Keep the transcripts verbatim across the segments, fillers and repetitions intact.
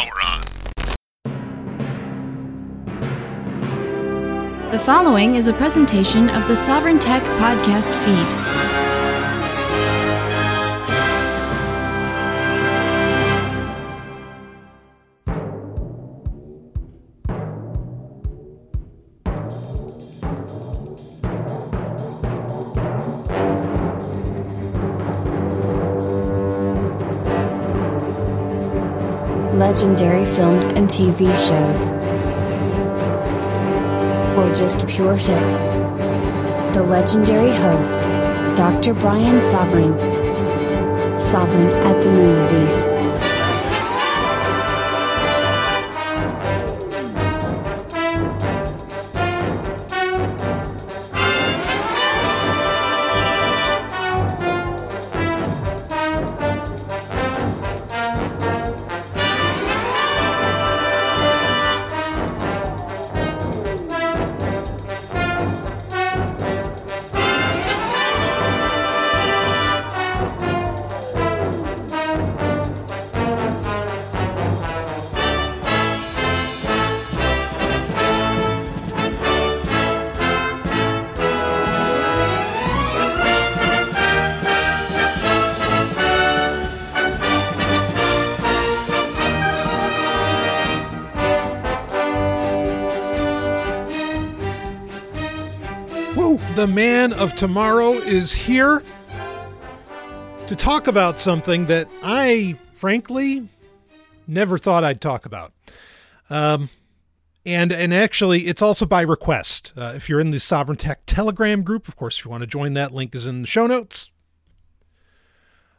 power on. The following is a presentation of the Sovereign Tech Podcast feed. Legendary films and T V shows, or just pure shit. The legendary host, Doctor Brian Sovereign. Sovereign at the Movies. The man of tomorrow is here to talk about something that I, frankly, never thought I'd talk about. Um, and and actually, it's also by request. Uh, if you're in the Sovereign Tech Telegram group, of course, if you want to join, that link is in the show notes.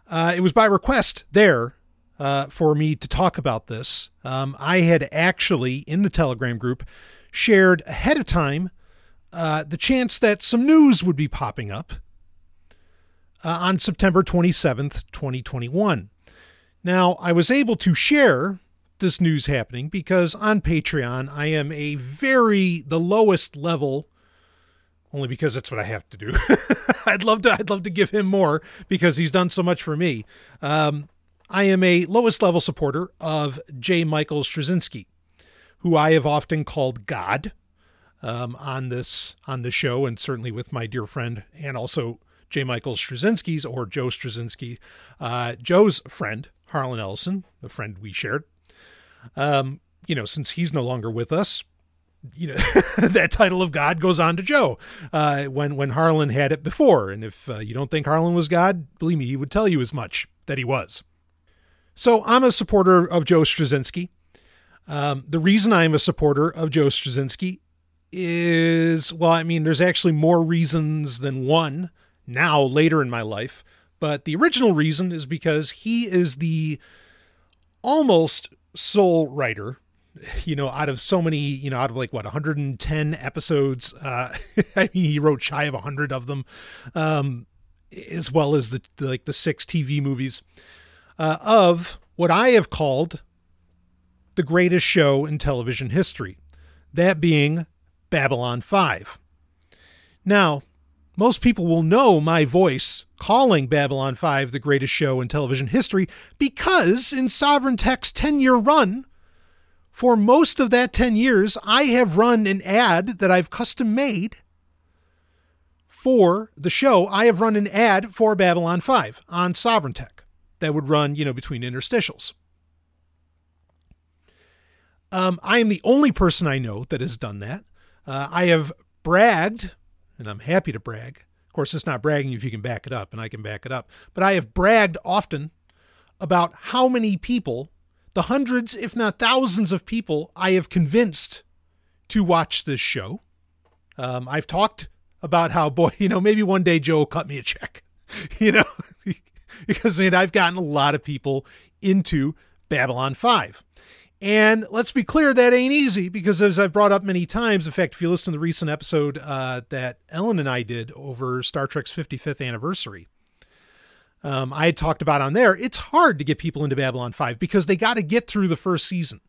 Uh, it was by request there uh, for me to talk about this. Um, I had actually, in the Telegram group, shared ahead of time Uh, the chance that some news would be popping up uh, on September twenty-seventh, twenty twenty-one. Now, I was able to share this news happening because on Patreon, I am a very, the lowest level, only because that's what I have to do. I'd love to, I'd love to give him more because he's done so much for me. Um, I am a lowest level supporter of J. Michael Straczynski, who I have often called God. Um, on this on the show, and certainly with my dear friend and also J. Michael Straczynski's, or Joe Straczynski, uh, Joe's friend, Harlan Ellison, a friend we shared. Um, you know, since he's no longer with us, you know, that title of God goes on to Joe uh, when, when Harlan had it before. And if uh, you don't think Harlan was God, believe me, he would tell you as much that he was. So I'm a supporter of Joe Straczynski. Um, the reason I'm a supporter of Joe Straczynski is, well, I mean, there's actually more reasons than one now later in my life, but the original reason is because he is the almost sole writer, you know, out of so many, you know, out of like what, one hundred ten episodes, uh, I mean, he wrote shy of a hundred of them, um, as well as the, the like the six T V movies, uh, of what I have called the greatest show in television history, that being Babylon five. Now, most people will know my voice calling Babylon five the greatest show in television history because in Sovereign Tech's ten-year run, for most of that ten years, I have run an ad that I've custom made for the show. I have run an ad for Babylon five on Sovereign Tech that would run, you know, between interstitials. Um, I am the only person I know that has done that. Uh, I have bragged, and I'm happy to brag. Of course, it's not bragging if you can back it up, and I can back it up. But I have bragged often about how many people, the hundreds, if not thousands of people, I have convinced to watch this show. Um, I've talked about how, boy, you know, maybe one day Joe will cut me a check, you know, because I mean, I've gotten a lot of people into Babylon five. And let's be clear, that ain't easy because, as I've brought up many times, in fact, if you listen to the recent episode uh, that Ellen and I did over Star Trek's fifty-fifth anniversary, um, I had talked about on there, it's hard to get people into Babylon five because they got to get through the first season.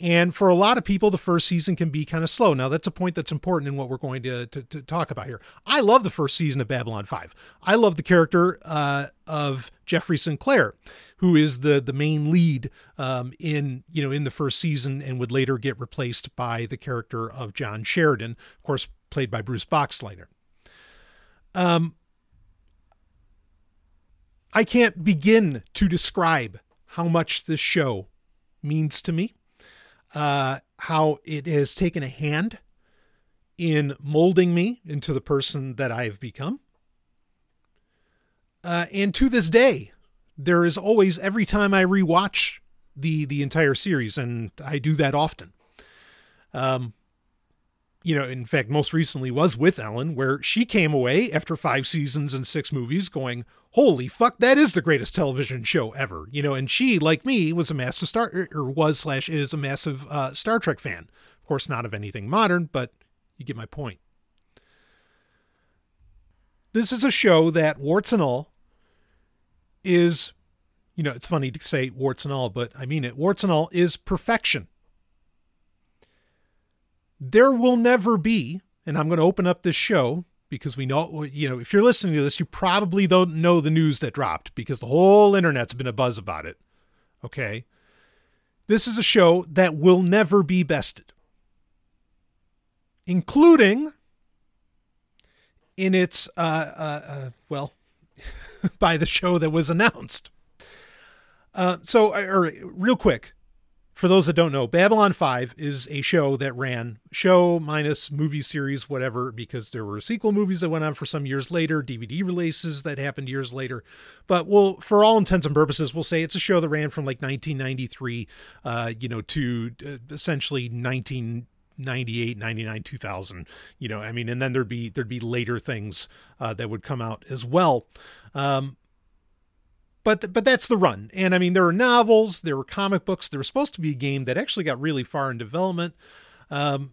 And for a lot of people, the first season can be kind of slow. Now, that's a point that's important in what we're going to, to, to talk about here. I love the first season of Babylon five. I love the character uh, of Jeffrey Sinclair, who is the the main lead um, in, you know, in the first season, and would later get replaced by the character of John Sheridan, of course, played by Bruce Boxleitner. Um, I can't begin to describe how much this show means to me, uh, how it has taken a hand in molding me into the person that I've become. Uh, and to this day, there is always, every time I rewatch the, the entire series, and I do that often, um, you know, in fact, most recently was with Ellen, where she came away after five seasons and six movies going, holy fuck, that is the greatest television show ever. You know, and she, like me, was a massive Star, or was slash is a massive uh, Star Trek fan. Of course, not of anything modern, but you get my point. This is a show that, warts and all, is, you know, it's funny to say warts and all, but I mean it. Warts and all is perfection. There will never be, and I'm going to open up this show because we know, you know, if you're listening to this, you probably don't know the news that dropped because the whole internet's been abuzz about it. Okay. This is a show that will never be bested, including in its, uh, uh, uh well, by the show that was announced. Uh, so, or real quick, for those that don't know, Babylon five is a show that ran show minus movie series, whatever, because there were sequel movies that went on for some years later, D V D releases that happened years later. But we'll, for all intents and purposes, we'll say it's a show that ran from like nineteen ninety-three, uh, you know, to uh, essentially nineteen ninety-eight, ninety-nine, two thousand, you know, I mean, and then there'd be, there'd be later things uh, that would come out as well. Um, But but that's the run. And I mean, there were novels, there were comic books, there was supposed to be a game that actually got really far in development. Um,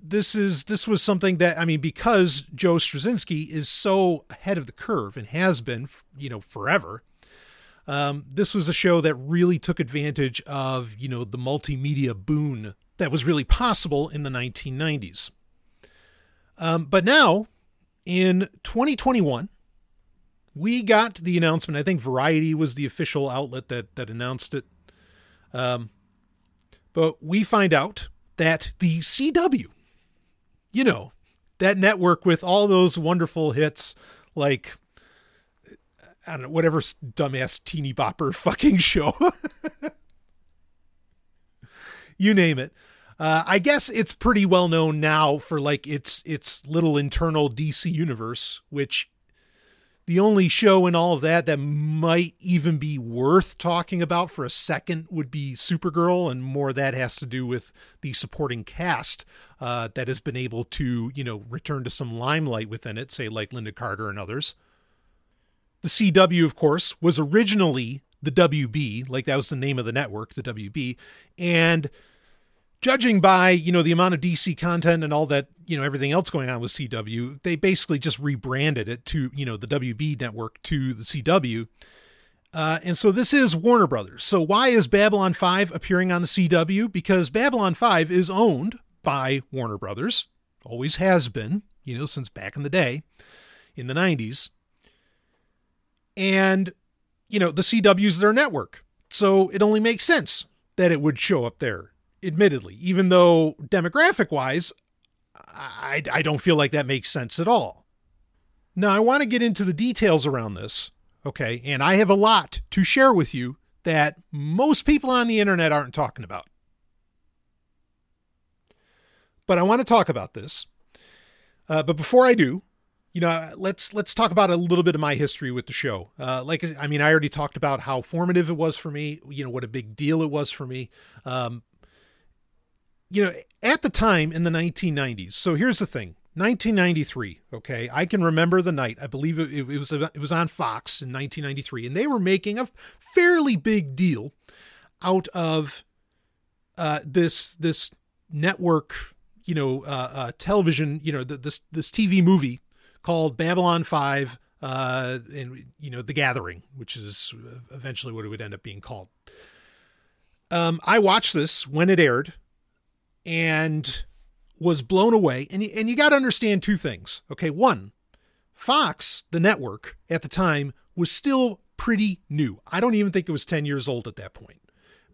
this is this was something that, I mean, because Joe Straczynski is so ahead of the curve and has been, you know, forever. Um, this was a show that really took advantage of, you know, the multimedia boon that was really possible in the nineteen nineties. Um, but now in twenty twenty-one, we got the announcement. I think Variety was the official outlet that that announced it. Um, but we find out that the C W, you know, that network with all those wonderful hits, like, I don't know, whatever dumbass teeny bopper fucking show, you name it. Uh, I guess it's pretty well known now for like its, its little internal D C universe, which the only show in all of that that might even be worth talking about for a second would be Supergirl, and more of that has to do with the supporting cast uh, that has been able to, you know, return to some limelight within it, say like Linda Carter and others. The C W, of course, was originally the W B, like that was the name of the network, the W B, and judging by, you know, the amount of D C content and all that, you know, everything else going on with C W, they basically just rebranded it to, you know, the W B network to the C W. Uh, and so this is Warner Brothers. So why is Babylon five appearing on the C W? Because Babylon five is owned by Warner Brothers. Always has been, you know, since back in the day in the nineties. And, you know, the C W is their network. So it only makes sense that it would show up there. Admittedly, even though demographic wise, I, I don't feel like that makes sense at all. Now, I want to get into the details around this. Okay. And I have a lot to share with you that most people on the internet aren't talking about. But I want to talk about this. Uh, but before I do, you know, let's, let's talk about a little bit of my history with the show. Uh, like, I mean, I already talked about how formative it was for me, you know, what a big deal it was for me. Um, You know, at the time in the nineteen nineties, so here's the thing, nineteen ninety-three, okay, I can remember the night, I believe it, it was it was on Fox in nineteen ninety-three, and they were making a fairly big deal out of uh, this this network, you know, uh, uh, television, you know, the, this, this T V movie called Babylon five, uh, and, you know, The Gathering, which is eventually what it would end up being called. Um, I watched this when it aired and was blown away. And, and you got to understand two things. Okay. One, Fox, the network at the time, was still pretty new. I don't even think it was ten years old at that point.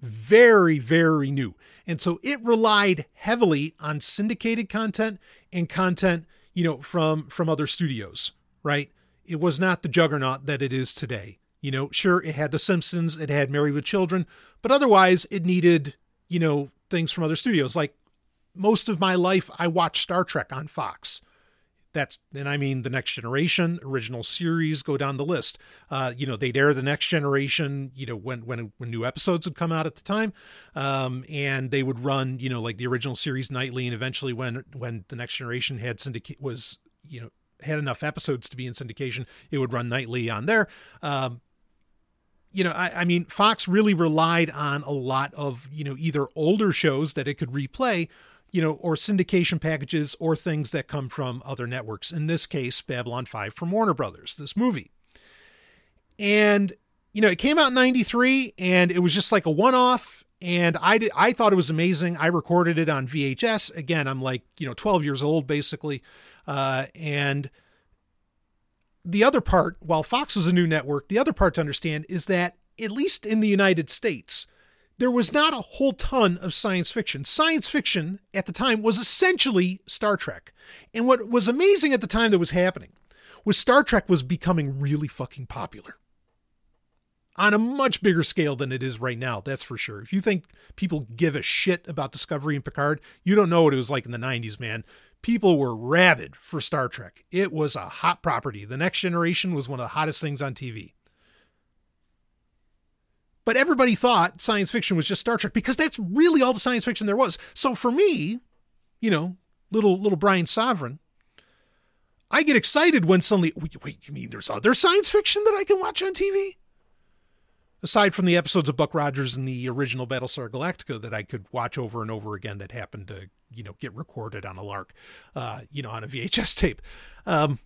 Very, very new. And so it relied heavily on syndicated content and content, you know, from, from other studios, right? It was not the juggernaut that it is today. You know, sure, it had The Simpsons, it had Married with Children, but otherwise it needed, you know, things from other studios. Like most of my life, I watched Star Trek on Fox. That's, and I mean, The Next Generation, original series, go down the list. Uh, you know, they'd air The Next Generation, you know, when, when, when new episodes would come out at the time. Um, and they would run, you know, like the original series nightly. And eventually when, when The Next Generation had syndicate was, you know, had enough episodes to be in syndication, it would run nightly on there. Um, you know, I, I mean, Fox really relied on a lot of, you know, either older shows that it could replay, you know, or syndication packages or things that come from other networks. In this case, Babylon five from Warner Brothers, this movie. And, you know, it came out in ninety-three and it was just like a one-off. And I did, I thought it was amazing. I recorded it on V H S. Again, I'm like, you know, twelve years old, basically. Uh, and the other part, while Fox was a new network, the other part to understand is that, at least in the United States, there was not a whole ton of science fiction. Science fiction at the time was essentially Star Trek. And what was amazing at the time that was happening was Star Trek was becoming really fucking popular on a much bigger scale than it is right now. That's for sure. If you think people give a shit about Discovery and Picard, you don't know what it was like in the nineties, man. People were rabid for Star Trek. It was a hot property. The Next Generation was one of the hottest things on T V. But everybody thought science fiction was just Star Trek because that's really all the science fiction there was. So for me, you know, little little Brian Sovereign, I get excited when suddenly, wait, wait, you mean there's other science fiction that I can watch on T V? Aside from the episodes of Buck Rogers and the original Battlestar Galactica that I could watch over and over again that happened to, you know, get recorded on a lark, uh, you know, on a V H S tape. Um,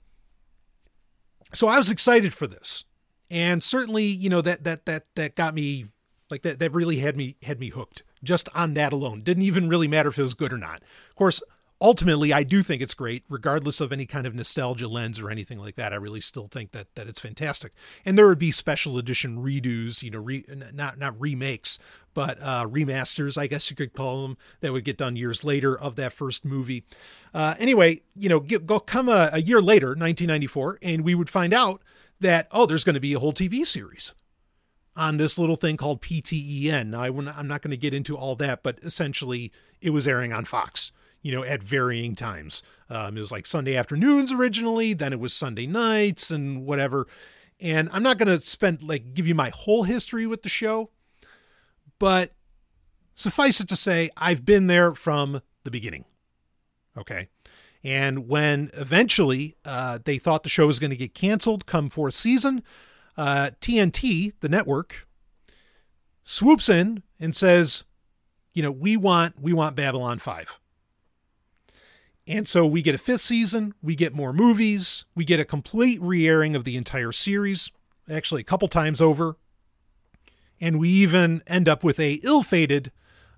so I was excited for this. And certainly, you know, that, that, that, that got me like that, that really had me, had me hooked just on that alone. Didn't even really matter if it was good or not. Of course, ultimately I do think it's great regardless of any kind of nostalgia lens or anything like that. I really still think that, that it's fantastic. And there would be special edition redos, you know, re, not, not remakes, but, uh, remasters, I guess you could call them, that would get done years later of that first movie. Uh, anyway, you know, get, go come a, a year later, nineteen ninety-four, and we would find out that, oh, there's going to be a whole T V series on this little thing called P T E N. Now, I wouldn't, I'm not going to get into all that, but essentially it was airing on Fox, you know, at varying times. Um, it was like Sunday afternoons originally, then it was Sunday nights and whatever. And I'm not going to spend, like, give you my whole history with the show, but suffice it to say, I've been there from the beginning. Okay. And when eventually uh, they thought the show was going to get canceled come fourth season, uh, T N T, the network, swoops in and says, you know, we want we want Babylon five. And so we get a fifth season. We get more movies. We get a complete re-airing of the entire series, actually a couple times over. And we even end up with a ill-fated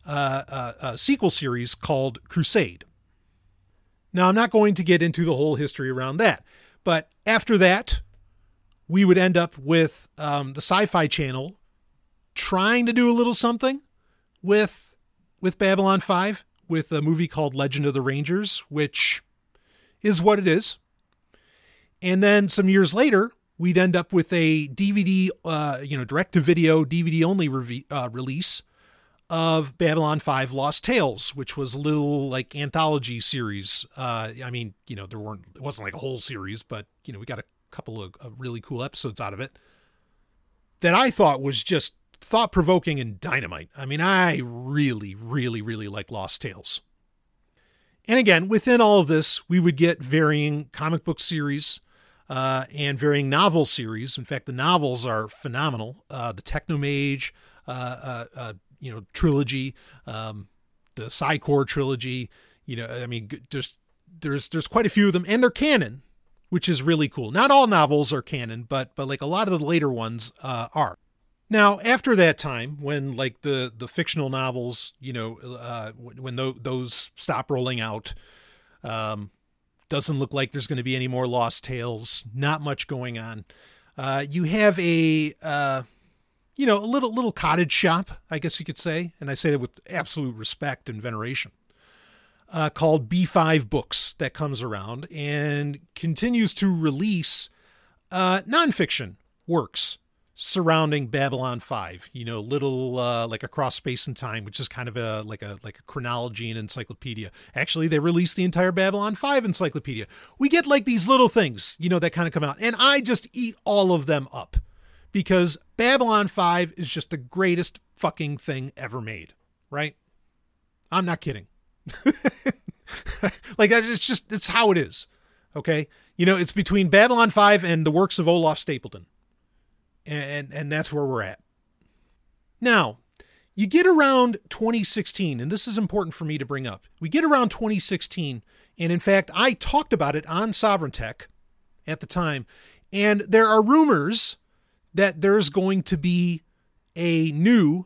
uh, uh, uh, sequel series called Crusade. Now, I'm not going to get into the whole history around that, but after that, we would end up with um, the Sci-Fi Channel trying to do a little something with with Babylon five, with a movie called Legend of the Rangers, which is what it is. And then some years later, we'd end up with a D V D, uh, you know, direct-to-video, D V D-only re- uh, release of Babylon five Lost Tales, which was a little like anthology series. Uh, I mean, you know, there weren't, it wasn't like a whole series, but you know, we got a couple of, of really cool episodes out of it that I thought was just thought provoking and dynamite. I mean, I really, really, really like Lost Tales. And again, within all of this, we would get varying comic book series, uh, and varying novel series. In fact, the novels are phenomenal. Uh, the Technomage, uh, uh, uh, you know, trilogy, um, the Psycor trilogy, you know, I mean, just, there's, there's quite a few of them and they're canon. which is really cool. Not all novels are canon, but but like a lot of the later ones uh, are. Now, after that time, when like the, the fictional novels, you know, uh, when th- those stop rolling out, um, doesn't look like there's going to be any more Lost Tales. Not much going on. Uh, you have a, uh, you know, a little little cottage shop, I guess you could say, and I say that with absolute respect and veneration, uh, called B five Books that comes around and continues to release uh, nonfiction works surrounding Babylon five, you know, little uh, like Across Space and Time, which is kind of a like a like a chronology and encyclopedia. Actually, they released the entire Babylon five encyclopedia. We get like these little things, you know, that kind of come out, and I just eat all of them up because Babylon five is just the greatest fucking thing ever made. Right? I'm not kidding. Like, it's just, it's how it is. Okay. You know, it's between Babylon five and the works of Olaf Stapledon. And and that's where we're at. Now, you get around twenty sixteen, and this is important for me to bring up. We get around twenty sixteen, and in fact, I talked about it on Sovereign Tech at the time, and there are rumors that there's going to be a new,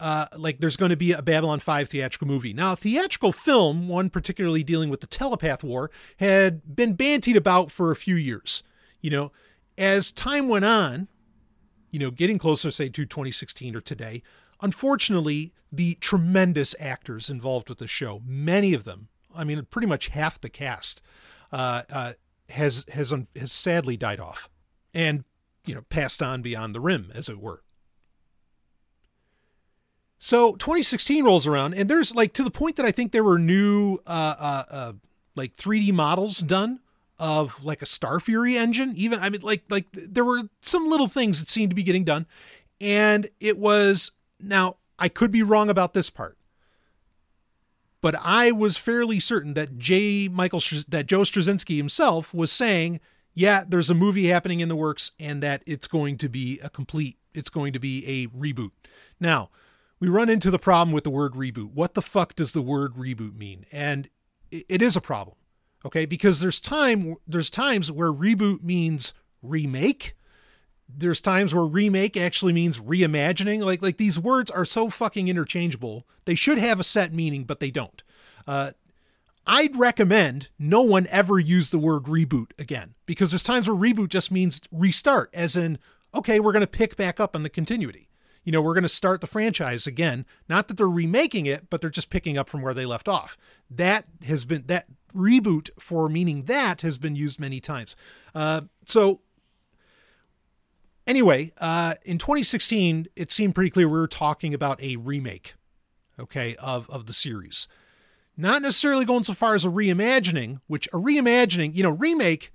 uh, like there's going to be a Babylon five theatrical movie. Now, a theatrical film, one particularly dealing with the telepath war, had been bantied about for a few years. You know, as time went on, you know, getting closer, say, to twenty sixteen or today, unfortunately, the tremendous actors involved with the show, many of them, I mean, pretty much half the cast, uh, uh, has, has, um, has sadly died off and, you know, passed on beyond the rim, as it were. So twenty sixteen rolls around, and there's like, to the point that I think there were new, uh, uh, uh like three D models done of like a Star Fury engine, even, I mean, like, like there were some little things that seemed to be getting done. And it was, now I could be wrong about this part, but I was fairly certain that J. Michael, that Joe Straczynski himself was saying, yeah, there's a movie happening in the works and that it's going to be a complete, it's going to be a reboot. Now we run into the problem with the word reboot. What the fuck does the word reboot mean? And it is a problem. Okay, because there's time, there's times where reboot means remake. There's times where remake actually means reimagining. Like, like these words are so fucking interchangeable. They should have a set meaning, but they don't. Uh, I'd recommend no one ever use the word reboot again, because there's times where reboot just means restart, as in, okay, we're going to pick back up on the continuity. You know, we're going to start the franchise again. Not that they're remaking it, but they're just picking up from where they left off. That has been, that reboot for meaning that has been used many times. Uh, so anyway, uh, in twenty sixteen, it seemed pretty clear we were talking about a remake, okay, of, of the series. Not necessarily going so far as a reimagining, which a reimagining, you know, remake,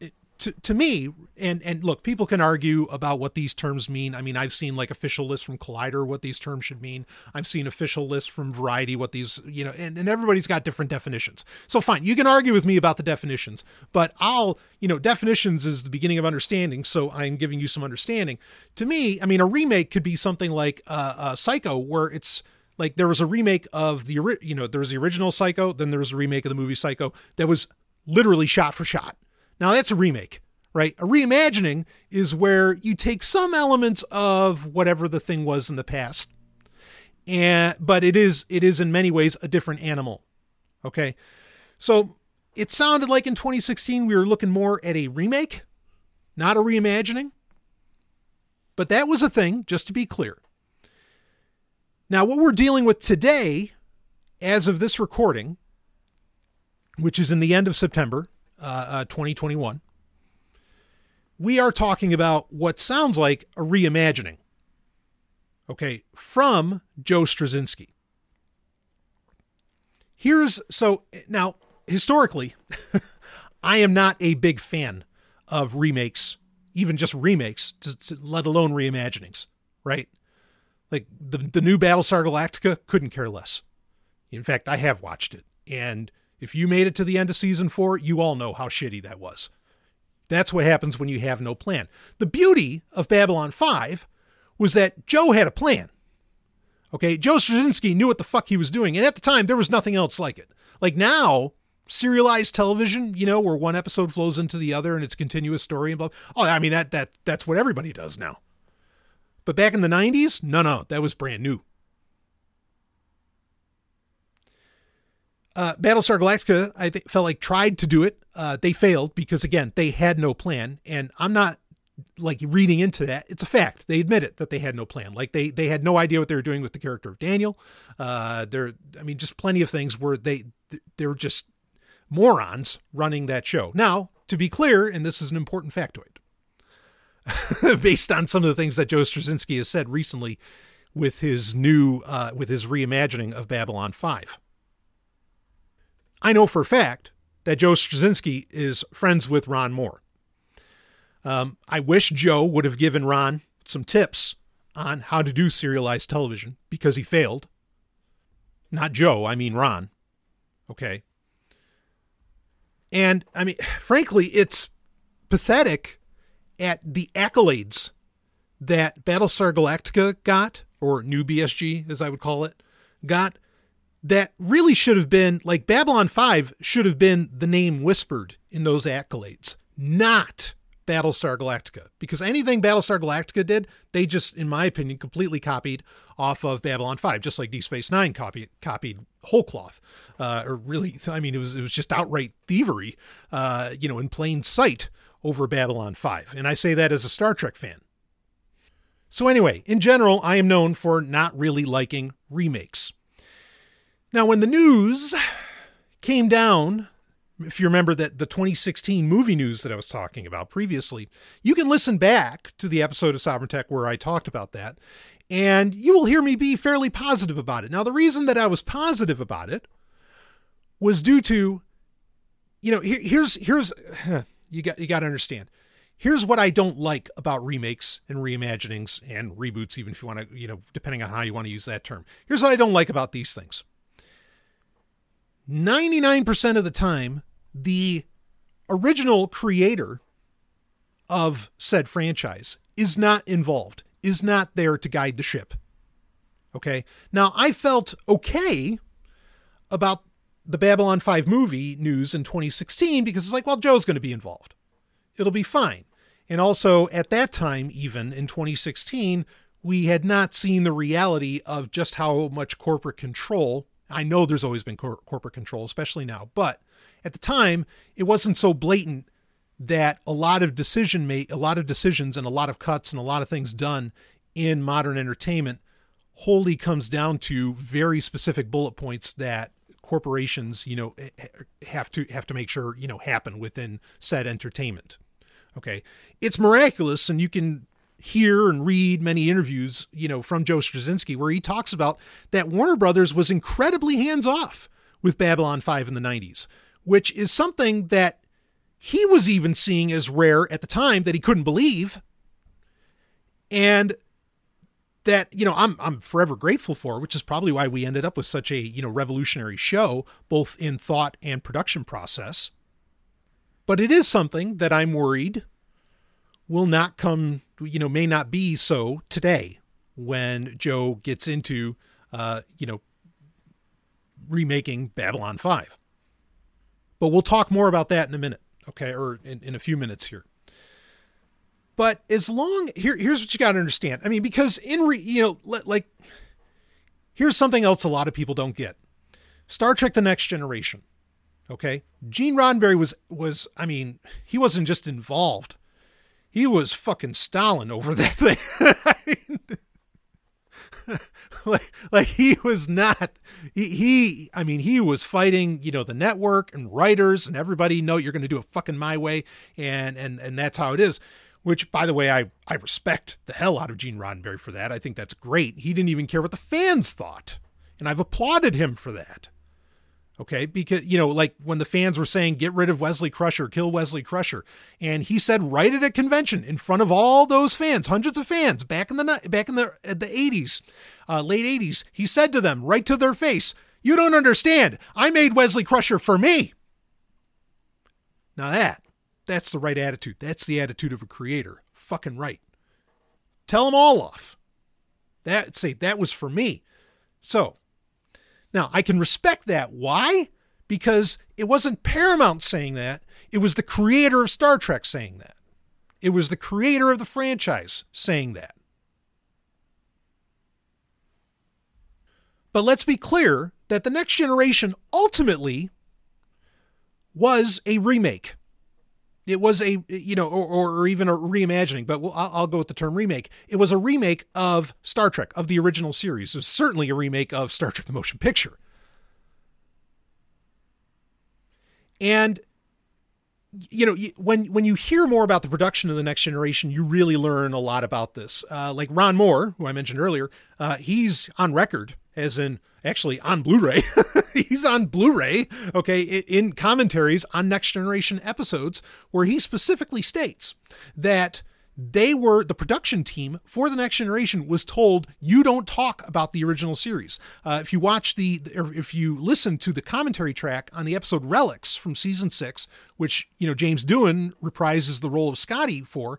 it, To to me, and, and look, people can argue about what these terms mean. I mean, I've seen like official lists from Collider, what these terms should mean. I've seen official lists from Variety, what these, you know, and, and everybody's got different definitions. So fine, you can argue with me about the definitions, but I'll, you know, definitions is the beginning of understanding. So I'm giving you some understanding. To me, I mean, a remake could be something like uh, uh, Psycho, where it's like there was a remake of the, you know, there was the original Psycho, then there was a remake of the movie Psycho that was literally shot for shot. Now that's a remake, right? A reimagining is where you take some elements of whatever the thing was in the past, and but it is it is in many ways a different animal. Okay, so it sounded like in twenty sixteen we were looking more at a remake, not a reimagining. But that was a thing, just to be clear. Now what we're dealing with today, as of this recording, which is in the end of September. Uh, uh, twenty twenty-one, we are talking about what sounds like a reimagining. Okay. From Joe Straczynski. Here's so now historically, I am not a big fan of remakes, even just remakes, just, let alone reimaginings, right? Like the, the new Battlestar Galactica, couldn't care less. In fact, I have watched it, and if you made it to the end of season four, you all know how shitty that was. That's what happens when you have no plan. The beauty of Babylon five was that Joe had a plan. Okay. Joe Straczynski knew what the fuck he was doing. And at the time there was nothing else like it. Like now serialized television, you know, where one episode flows into the other and it's a continuous story and blah. Oh, I mean, that that that's what everybody does now. But back in the nineties, no, no, that was brand new. Uh, Battlestar Galactica, I think, felt like tried to do it. Uh, they failed because, again, they had no plan. And I'm not like reading into that. It's a fact. They admit it that they had no plan. Like they they had no idea what they were doing with the character of Daniel. Uh, there, I mean, just plenty of things where they they were just morons running that show. Now, to be clear, and this is an important factoid, based on some of the things that Joe Straczynski has said recently with his new uh, with his reimagining of Babylon five. I know for a fact that Joe Straczynski is friends with Ron Moore. Um, I wish Joe would have given Ron some tips on how to do serialized television because he failed. Not Joe, I mean Ron. Okay. And I mean, frankly, it's pathetic at the accolades that Battlestar Galactica got, or New B S G, as I would call it, got. That really should have been, like, Babylon five should have been the name whispered in those accolades, not Battlestar Galactica. Because anything Battlestar Galactica did, they just, in my opinion, completely copied off of Babylon five, just like Deep Space Nine copied, copied whole cloth. Uh, or really, I mean, it was it was just outright thievery, uh, you know, in plain sight over Babylon five. And I say that as a Star Trek fan. So anyway, in general, I am known for not really liking remakes. Now, when the news came down, if you remember that the twenty sixteen movie news that I was talking about previously, you can listen back to the episode of Sovereign Tech where I talked about that, and you will hear me be fairly positive about it. Now, the reason that I was positive about it was due to, you know, here, here's, here's, you got, you got to understand. Here's what I don't like about remakes and reimaginings and reboots, even if you want to, you know, depending on how you want to use that term. Here's what I don't like about these things. ninety-nine percent of the time, the original creator of said franchise is not involved, is not there to guide the ship. Okay. Now, I felt okay about the Babylon five movie news in twenty sixteen because it's like, well, Joe's going to be involved. It'll be fine. And also at that time, even in twenty sixteen, we had not seen the reality of just how much corporate control. I know there's always been cor- corporate control, especially now, but at the time it wasn't so blatant that a lot of decision made, a lot of decisions and a lot of cuts and a lot of things done in modern entertainment wholly comes down to very specific bullet points that corporations, you know, have to have to make sure, you know, happen within said entertainment. Okay. It's miraculous. And you can hear and read many interviews, you know, from Joe Straczynski, where he talks about that Warner Brothers was incredibly hands-off with Babylon five in the nineties, which is something that he was even seeing as rare at the time that he couldn't believe. And that, you know, I'm, I'm forever grateful for, which is probably why we ended up with such a, you know, revolutionary show, both in thought and production process. But it is something that I'm worried will not come, you know, may not be so today when Joe gets into, uh, you know, remaking Babylon five. But we'll talk more about that in a minute, okay, or in, in a few minutes here. But as long, here, here's what you got to understand. I mean, because in, re, you know, like, here's something else a lot of people don't get. Star Trek: The Next Generation, okay? Gene Roddenberry was, was I mean, he wasn't just involved. He was fucking Stalin over that thing. I mean, like, like he was not, he, he, I mean, he was fighting, you know, the network and writers and everybody. No, you're going to do it fucking my way. And, and, and that's how it is, which, by the way, I, I respect the hell out of Gene Roddenberry for that. I think that's great. He didn't even care what the fans thought. And I've applauded him for that. Okay, because, you know, like when the fans were saying, get rid of Wesley Crusher, kill Wesley Crusher. And he said right at a convention in front of all those fans, hundreds of fans back in the back in the, the eighties, uh, late eighties. He said to them right to their face, you don't understand. I made Wesley Crusher for me. Now that that's the right attitude. That's the attitude of a creator. Fucking right. Tell them all off. That say that was for me. So. Now, I can respect that. Why? because it wasn't Paramount saying that. It was the creator of Star Trek saying that. It was the creator of the franchise saying that. But let's be clear that The Next Generation ultimately was a remake. It was a, you know, or, or even a reimagining, but we'll, I'll go with the term remake. It was a remake of Star Trek, of the original series. It was certainly a remake of Star Trek: The Motion Picture. And, you know, when when you hear more about the production of The Next Generation, you really learn a lot about this. Uh, like Ron Moore, who I mentioned earlier, uh, he's on record, as in actually on Blu-ray. He's on Blu-ray, okay, in commentaries on Next Generation episodes, where he specifically states that they were, the production team for The Next Generation was told, you don't talk about the original series. Uh, if you watch the, or if you listen to the commentary track on the episode Relics from season six, which, you know, James Doohan reprises the role of Scotty for,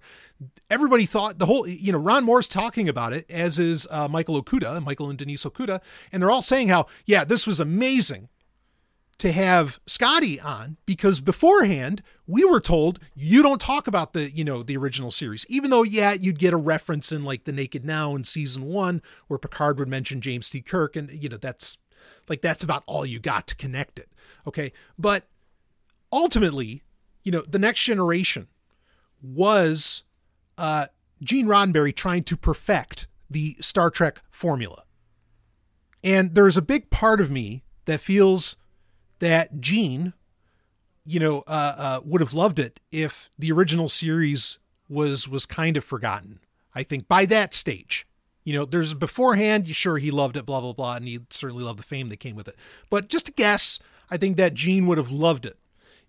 everybody thought the whole, you know, Ron Moore's talking about it, as is uh, Michael Okuda, Michael and Denise Okuda. And they're all saying how, yeah, this was amazing to have Scotty on, because beforehand we were told you don't talk about the, you know, the original series, even though, yeah, you'd get a reference in like The Naked Now in season one where Picard would mention James T. Kirk. And, you know, that's like, that's about all you got to connect it. Okay. But ultimately, you know, The Next Generation was uh, Gene Roddenberry trying to perfect the Star Trek formula. And there's a big part of me that feels that Gene, you know, uh, uh, would have loved it if the original series was was kind of forgotten, I think, by that stage. You know, there's beforehand, sure, he loved it, blah, blah, blah, and he certainly loved the fame that came with it. But just a guess, I think that Gene would have loved it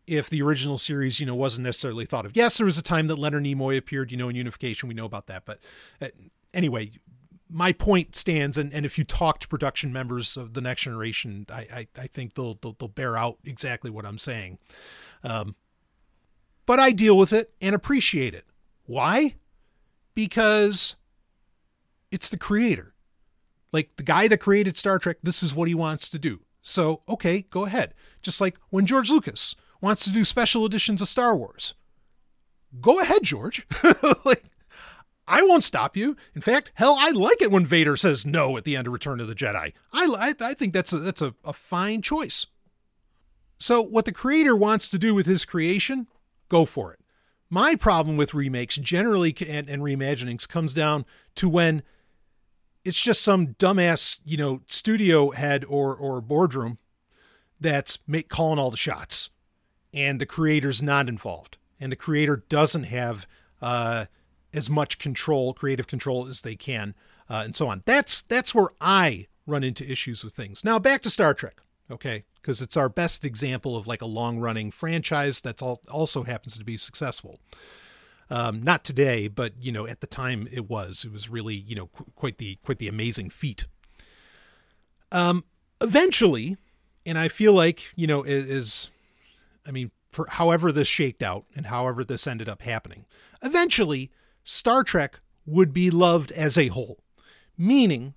if the original series, you know, wasn't necessarily thought of. Yes, there was a time that Leonard Nimoy appeared, you know, in Unification. We know about that. But uh, anyway, my point stands, and, and if you talk to production members of The Next Generation, I I, I think they'll, they'll they'll bear out exactly what I'm saying. Um, but I deal with it and appreciate it. Why? Because it's the creator. Like, the guy that created Star Trek, this is what he wants to do. So, okay, go ahead. Just like when George Lucas wants to do special editions of Star Wars. Go ahead, George. Like, I won't stop you. In fact, hell, I like it when Vader says no at the end of Return of the Jedi. I I, I think that's a, that's a, a fine choice. So what the creator wants to do with his creation, go for it. My problem with remakes generally and, and reimaginings comes down to when it's just some dumbass, you know, studio head or or boardroom that's make, calling all the shots, and the creator's not involved, and the creator doesn't have uh. as much control, creative control as they can, uh, and so on. That's, that's where I run into issues with things. Now back to Star Trek. Okay. Cause it's our best example of like a long running franchise. That's all also happens to be successful. Um, not today, but you know, at the time it was, it was really, you know, qu- quite the, quite the amazing feat. Um, eventually, and I feel like, you know, is, is I mean, for however this shaked out and however this ended up happening, eventually Star Trek would be loved as a whole, meaning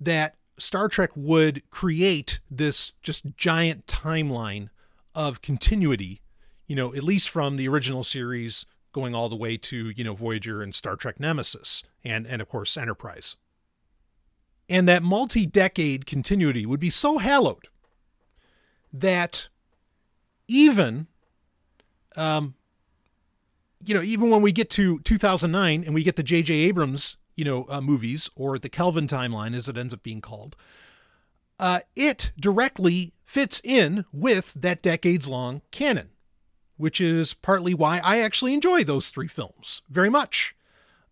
that Star Trek would create this just giant timeline of continuity, you know, at least from the original series going all the way to, you know, Voyager and Star Trek Nemesis and, and of course, Enterprise. And that multi-decade continuity would be so hallowed that even, um, you know, even when we get to two thousand nine and we get the J J Abrams, you know, uh, movies, or the Kelvin timeline, as it ends up being called, uh, it directly fits in with that decades long canon, which is partly why I actually enjoy those three films very much,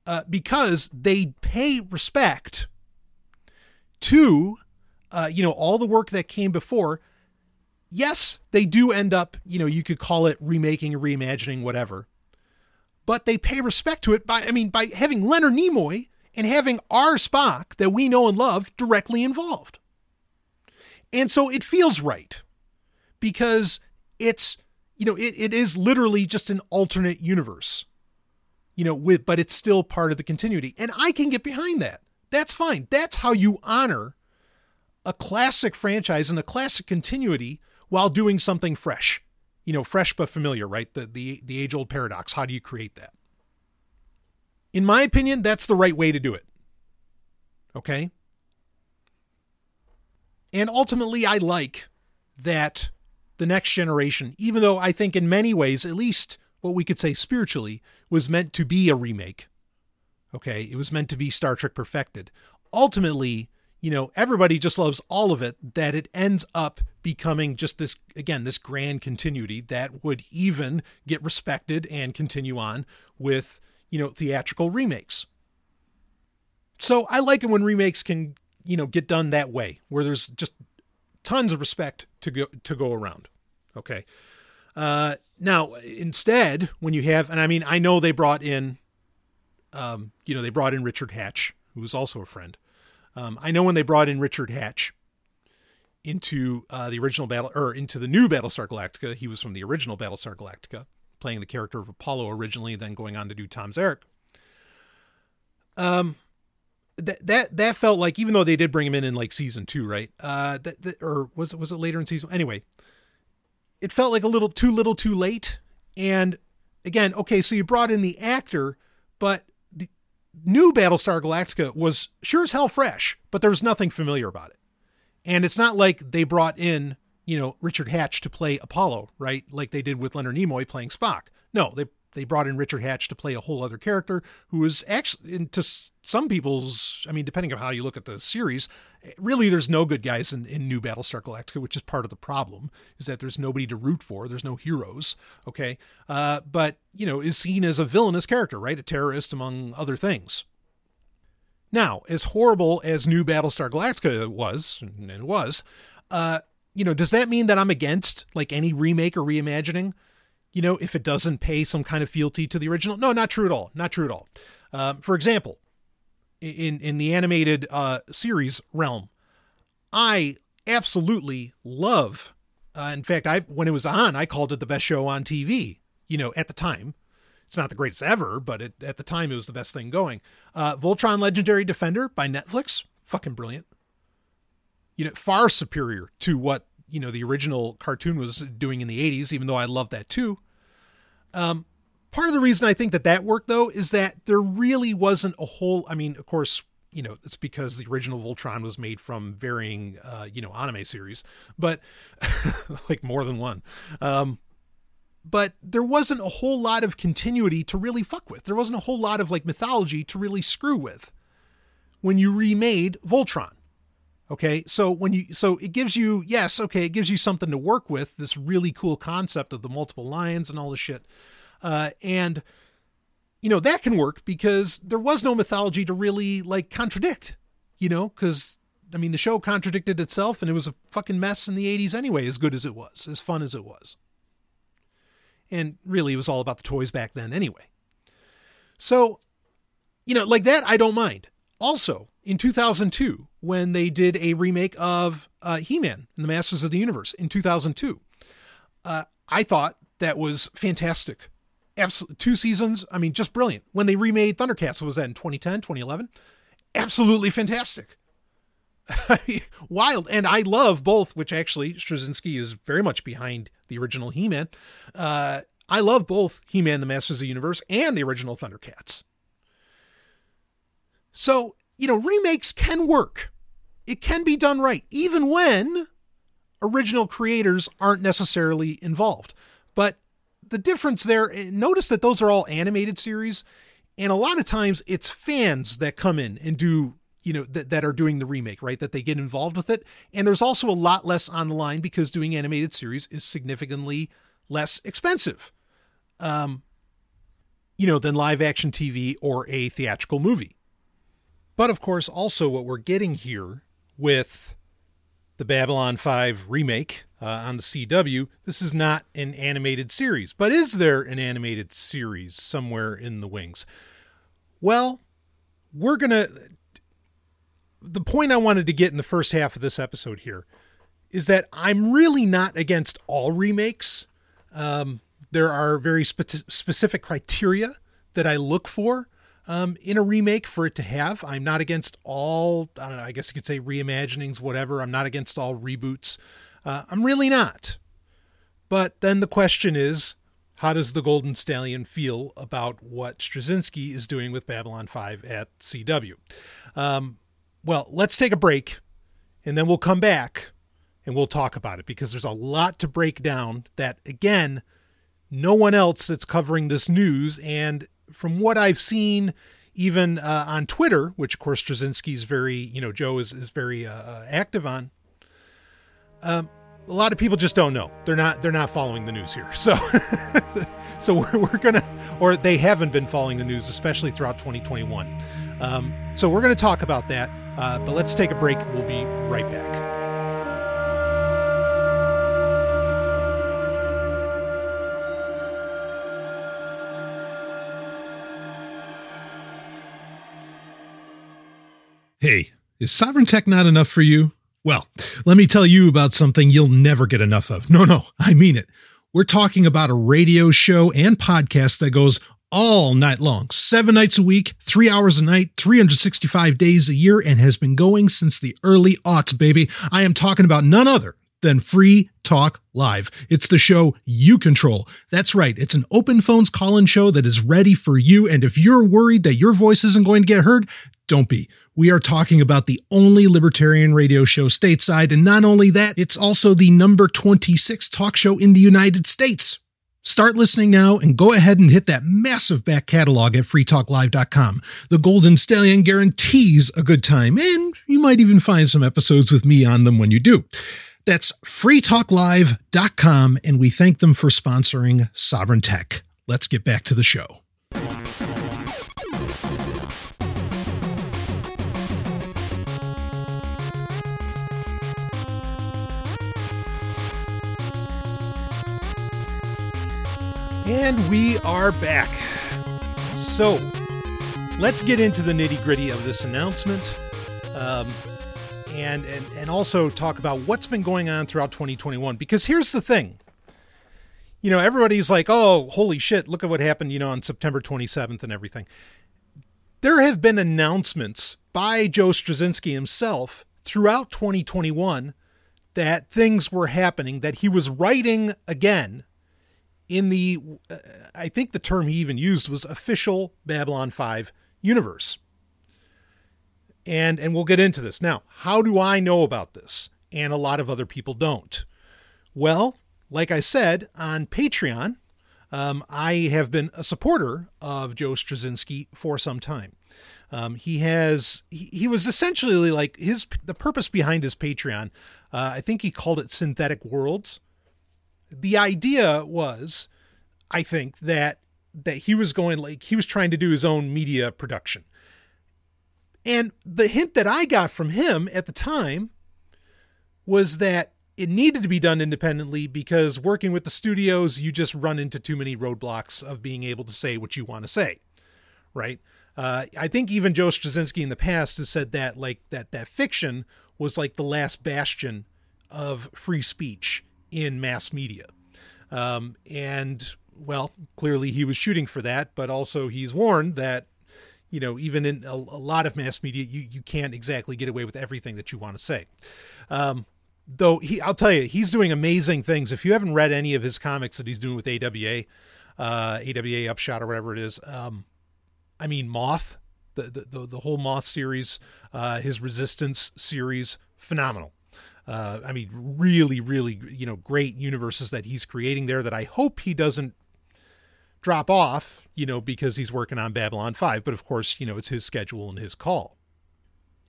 uh, because they pay respect to, uh, you know, all the work that came before. Yes, they do end up, you know, you could call it remaking, reimagining, whatever. But they pay respect to it by, I mean, by having Leonard Nimoy and having our Spock that we know and love directly involved. And so it feels right because it's, you know, it, it is literally just an alternate universe, you know, with, but it's still part of the continuity. And I can get behind that. That's fine. That's how you honor a classic franchise and a classic continuity while doing something fresh, you know, fresh but familiar, right? The, the, the age old paradox. How do you create that? In my opinion, that's the right way to do it. Okay. And ultimately, I like that The Next Generation, even though I think in many ways, at least what we could say spiritually, was meant to be a remake. Okay. It was meant to be Star Trek perfected. Ultimately, you know, everybody just loves all of it, that it ends up becoming just this, again, this grand continuity that would even get respected and continue on with, you know, theatrical remakes. So I like it when remakes can, you know, get done that way, where there's just tons of respect to go, to go around. Okay. Uh, now, instead, when you have, and I mean, I know they brought in, um, you know, they brought in Richard Hatch, who was also a friend. Um, I know when they brought in Richard Hatch into uh, the original battle or into the new Battlestar Galactica, he was from the original Battlestar Galactica, playing the character of Apollo originally, then going on to do Tom Zarek. Um, that that that felt like, even though they did bring him in in like season two, right? Uh, that, that or was it was it later in season? Anyway, it felt like a little too little, too late. And again, okay, so you brought in the actor, but new Battlestar Galactica was sure as hell fresh, but there was nothing familiar about it. And it's not like they brought in, you know, Richard Hatch to play Apollo, right? Like they did with Leonard Nimoy playing Spock. No, they, they brought in Richard Hatch to play a whole other character who was actually, to some people's, I mean, depending on how you look at the series, really there's no good guys in, in new Battlestar Galactica, which is part of the problem, is that there's nobody to root for. There's no heroes. Okay. Uh, but you know, is seen as a villainous character, right? A terrorist among other things. Now, as horrible as new Battlestar Galactica was, and it was, uh, you know, does that mean that I'm against like any remake or reimagining? You know, if it doesn't pay some kind of fealty to the original? No, not true at all. Not true at all. Um, for example, in in the animated uh, series realm, I absolutely love, uh, in fact, I when it was on, I called it the best show on T V, you know, at the time. It's not the greatest ever, but it, at the time it was the best thing going. Uh, Voltron Legendary Defender by Netflix, fucking brilliant. You know, far superior to what, you know, the original cartoon was doing in the eighties, even though I love that too. Um, part of the reason I think that that worked though, is that there really wasn't a whole, I mean, of course, you know, it's because the original Voltron was made from varying, uh, you know, anime series, but like more than one. Um, but there wasn't a whole lot of continuity to really fuck with. There wasn't a whole lot of like mythology to really screw with when you remade Voltron. Okay. So when you, so it gives you, yes. Okay. It gives you something to work with, this really cool concept of the multiple lions and all this shit. Uh, and you know, that can work because there was no mythology to really like contradict, you know, cause I mean, the show contradicted itself and it was a fucking mess in the eighties anyway, as good as it was, as fun as it was. And really it was all about the toys back then anyway. So, you know, like that, I don't mind. Also, in two thousand two, when they did a remake of uh, He-Man and the Masters of the Universe in two thousand two, uh, I thought that was fantastic. Absolutely, two seasons, I mean, just brilliant. When they remade Thundercats, what was that in twenty ten, twenty eleven? Absolutely fantastic. Wild. And I love both, which actually Straczynski is very much behind the original He-Man. Uh, I love both He-Man, the Masters of the Universe, and the original Thundercats. So, you know, remakes can work. It can be done right, even when original creators aren't necessarily involved. But the difference there, notice that those are all animated series. And a lot of times it's fans that come in and do, you know, th- that are doing the remake, right? That they get involved with it. And there's also a lot less on the line because doing animated series is significantly less expensive, um, you know, than live action T V or a theatrical movie. But of course, also what we're getting here with the Babylon five remake uh, on the C W, this is not an animated series. But is there an animated series somewhere in the wings? Well, we're going to... The point I wanted to get in the first half of this episode here is that I'm really not against all remakes. Um, there are very spe- specific criteria that I look for Um, in a remake for it to have. I'm not against all, I don't know, I guess you could say reimaginings, whatever. I'm not against all reboots. Uh, I'm really not. But then the question is, how does the Golden Stallion feel about what Straczynski is doing with Babylon five at C W? Um, well, let's take a break, and then we'll come back and we'll talk about it, because there's a lot to break down that, again, no one else that's covering this news. And from what I've seen, even uh, on Twitter, which, of course, Straczynski is very, you know, Joe is, is very uh, active on, um, a lot of people just don't know. They're not, they're not following the news here. So, so we're, we're going to, or they haven't been following the news, especially throughout twenty twenty-one. Um, so we're going to talk about that, uh, but let's take a break. We'll be right back. Hey, is Sovereign Tech not enough for you? Well, let me tell you about something you'll never get enough of. No, no, I mean it. We're talking about a radio show and podcast that goes all night long, seven nights a week, three hours a night, three hundred sixty-five days a year, and has been going since the early aughts, baby. I am talking about none other than Free Talk Live. It's the show you control. That's right. It's an open phones call-in show that is ready for you. And if you're worried that your voice isn't going to get heard, don't be. We are talking about the only libertarian radio show stateside, and not only that, it's also the number twenty-six talk show in the United States. Start listening now and go ahead and hit that massive back catalog at free talk live dot com. The Golden Stallion guarantees a good time, and you might even find some episodes with me on them when you do. That's free talk live dot com, and we thank them for sponsoring Sovereign Tech. Let's get back to the show. And we are back. So let's get into the nitty gritty of this announcement, um, and, and, and also talk about what's been going on throughout twenty twenty-one. Because here's the thing, you know, everybody's like, oh, holy shit, look at what happened, you know, on September twenty-seventh and everything. There have been announcements by Joe Straczynski himself throughout twenty twenty-one that things were happening, that he was writing again in the, uh, I think the term he even used was official Babylon five universe. And, and we'll get into this. Now, how do I know about this? And a lot of other people don't. Well, like I said, on Patreon, um, I have been a supporter of Joe Straczynski for some time. Um, he has, he, he was essentially like his, the purpose behind his Patreon. Uh, I think he called it Synthetic Worlds. The idea was, I think, that that he was going like he was trying to do his own media production. And the hint that I got from him at the time was that it needed to be done independently, because working with the studios, you just run into too many roadblocks of being able to say what you want to say. Right. Uh, I think even Joe Straczynski in the past has said that like that that fiction was like the last bastion of free speech in mass media. Um, and well, clearly he was shooting for that, but also he's warned that, you know, even in a, a lot of mass media, you, you can't exactly get away with everything that you want to say. Um, though he, I'll tell you, he's doing amazing things. If you haven't read any of his comics that he's doing with A W A, uh, A W A Upshot or whatever it is. Um, I mean, Moth, the, the, the, the whole Moth series, uh, his Resistance series, phenomenal. Uh, I mean, really, really, you know, great universes that he's creating there that I hope he doesn't drop off, you know, because he's working on Babylon five. But of course, you know, it's his schedule and his call.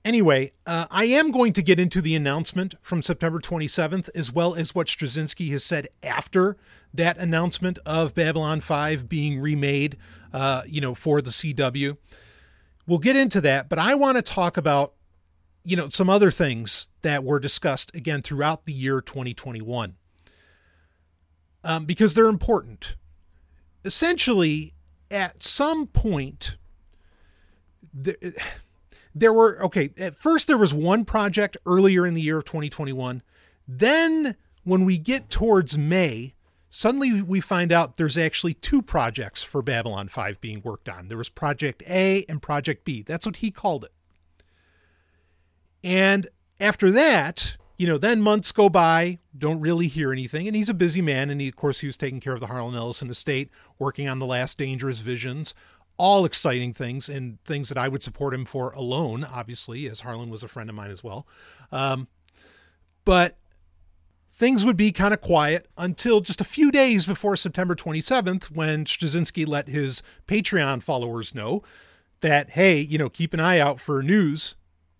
Anyway, uh, I am going to get into the announcement from September twenty-seventh, as well as what Straczynski has said after that announcement of Babylon five being remade, uh, you know, for the C W. We'll get into that, but I want to talk about, you know, some other things that were discussed again throughout the year twenty twenty-one, um, because they're important. Essentially, at some point, there, there were, okay, at first there was one project earlier in the year of twenty twenty-one. Then when we get towards May, suddenly we find out there's actually two projects for Babylon five being worked on. There was Project A and Project B. That's what he called it. And after that, you know, then months go by, don't really hear anything. And he's a busy man. And he, of course, he was taking care of the Harlan Ellison estate, working on The Last Dangerous Visions, all exciting things and things that I would support him for alone, obviously, as Harlan was a friend of mine as well. Um, but things would be kind of quiet until just a few days before September twenty-seventh, when Straczynski let his Patreon followers know that, hey, you know, keep an eye out for news.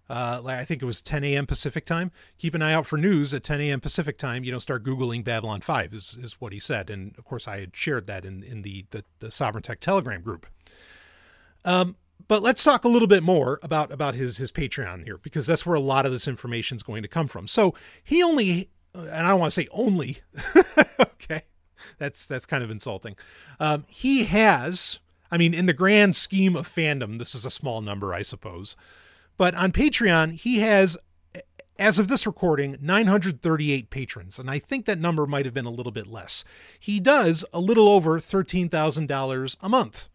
Uh, I think it was ten a.m. Pacific time. Keep an eye out for news at ten a.m. Pacific time. You know, start Googling Babylon five is, is what he said. And, of course, I had shared that in, in the, the, the Sovereign Tech Telegram group. Um, but let's talk a little bit more about, about his, his Patreon here, because that's where a lot of this information is going to come from. So he only, and I don't want to say only, okay, that's, that's kind of insulting. Um, he has, I mean, in the grand scheme of fandom, this is a small number, I suppose, but on Patreon, he has, as of this recording, nine hundred thirty-eight patrons. And I think that number might've been a little bit less. He does a little over thirteen thousand dollars a month.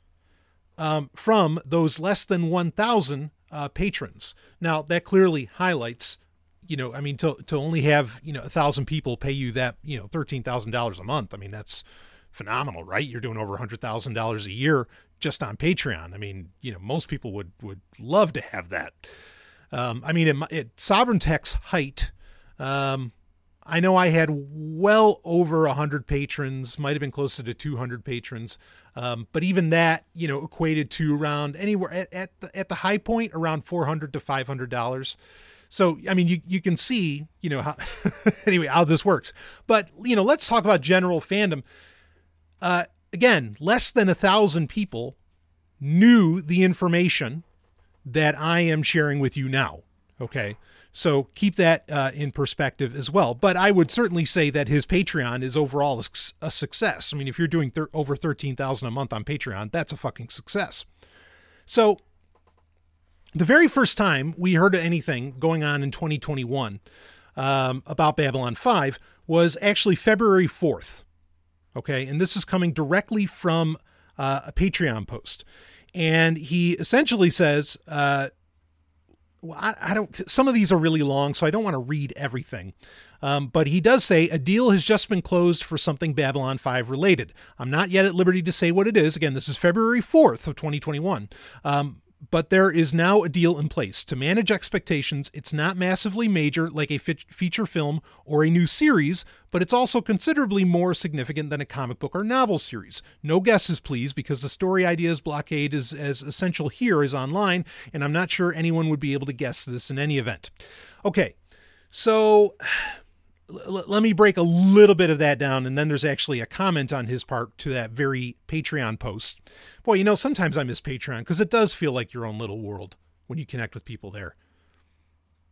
Um, from those less than one thousand uh, patrons. Now that clearly highlights, you know, I mean, to, to only have, you know, a thousand people pay you that, you know, thirteen thousand dollars a month. I mean, that's phenomenal, right? You're doing over a hundred thousand dollars a year just on Patreon. I mean, you know, most people would, would love to have that. Um, I mean, at, at Sovereign Tech's height, um, I know I had well over one hundred patrons, might have been closer to two hundred patrons, um, but even that, you know, equated to around anywhere at at the, at the high point around four hundred to five hundred dollars. So, I mean, you you can see, you know, how anyway how this works. But you know, let's talk about general fandom. Uh, again, less than a thousand people knew the information that I am sharing with you now. Okay. So keep that uh, in perspective as well. But I would certainly say that his Patreon is overall a success. I mean, if you're doing thir- over thirteen thousand a month on Patreon, that's a fucking success. So the very first time we heard of anything going on in twenty twenty-one um, about Babylon five was actually February fourth. Okay. And this is coming directly from uh, a Patreon post. And he essentially says, uh, Well, I, I don't, some of these are really long, so I don't want to read everything. Um, but he does say a deal has just been closed for something Babylon five related. I'm not yet at liberty to say what it is. Again, this is February fourth of twenty twenty-one. Um, but there is now a deal in place to manage expectations. It's not massively major like a fit, feature film or a new series, but it's also considerably more significant than a comic book or novel series. No guesses, please, because the story ideas blockade is as essential here as online, and I'm not sure anyone would be able to guess this in any event. Okay, so l- let me break a little bit of that down, and then there's actually a comment on his part to that very Patreon post. Boy, you know, sometimes I miss Patreon because it does feel like your own little world when you connect with people there.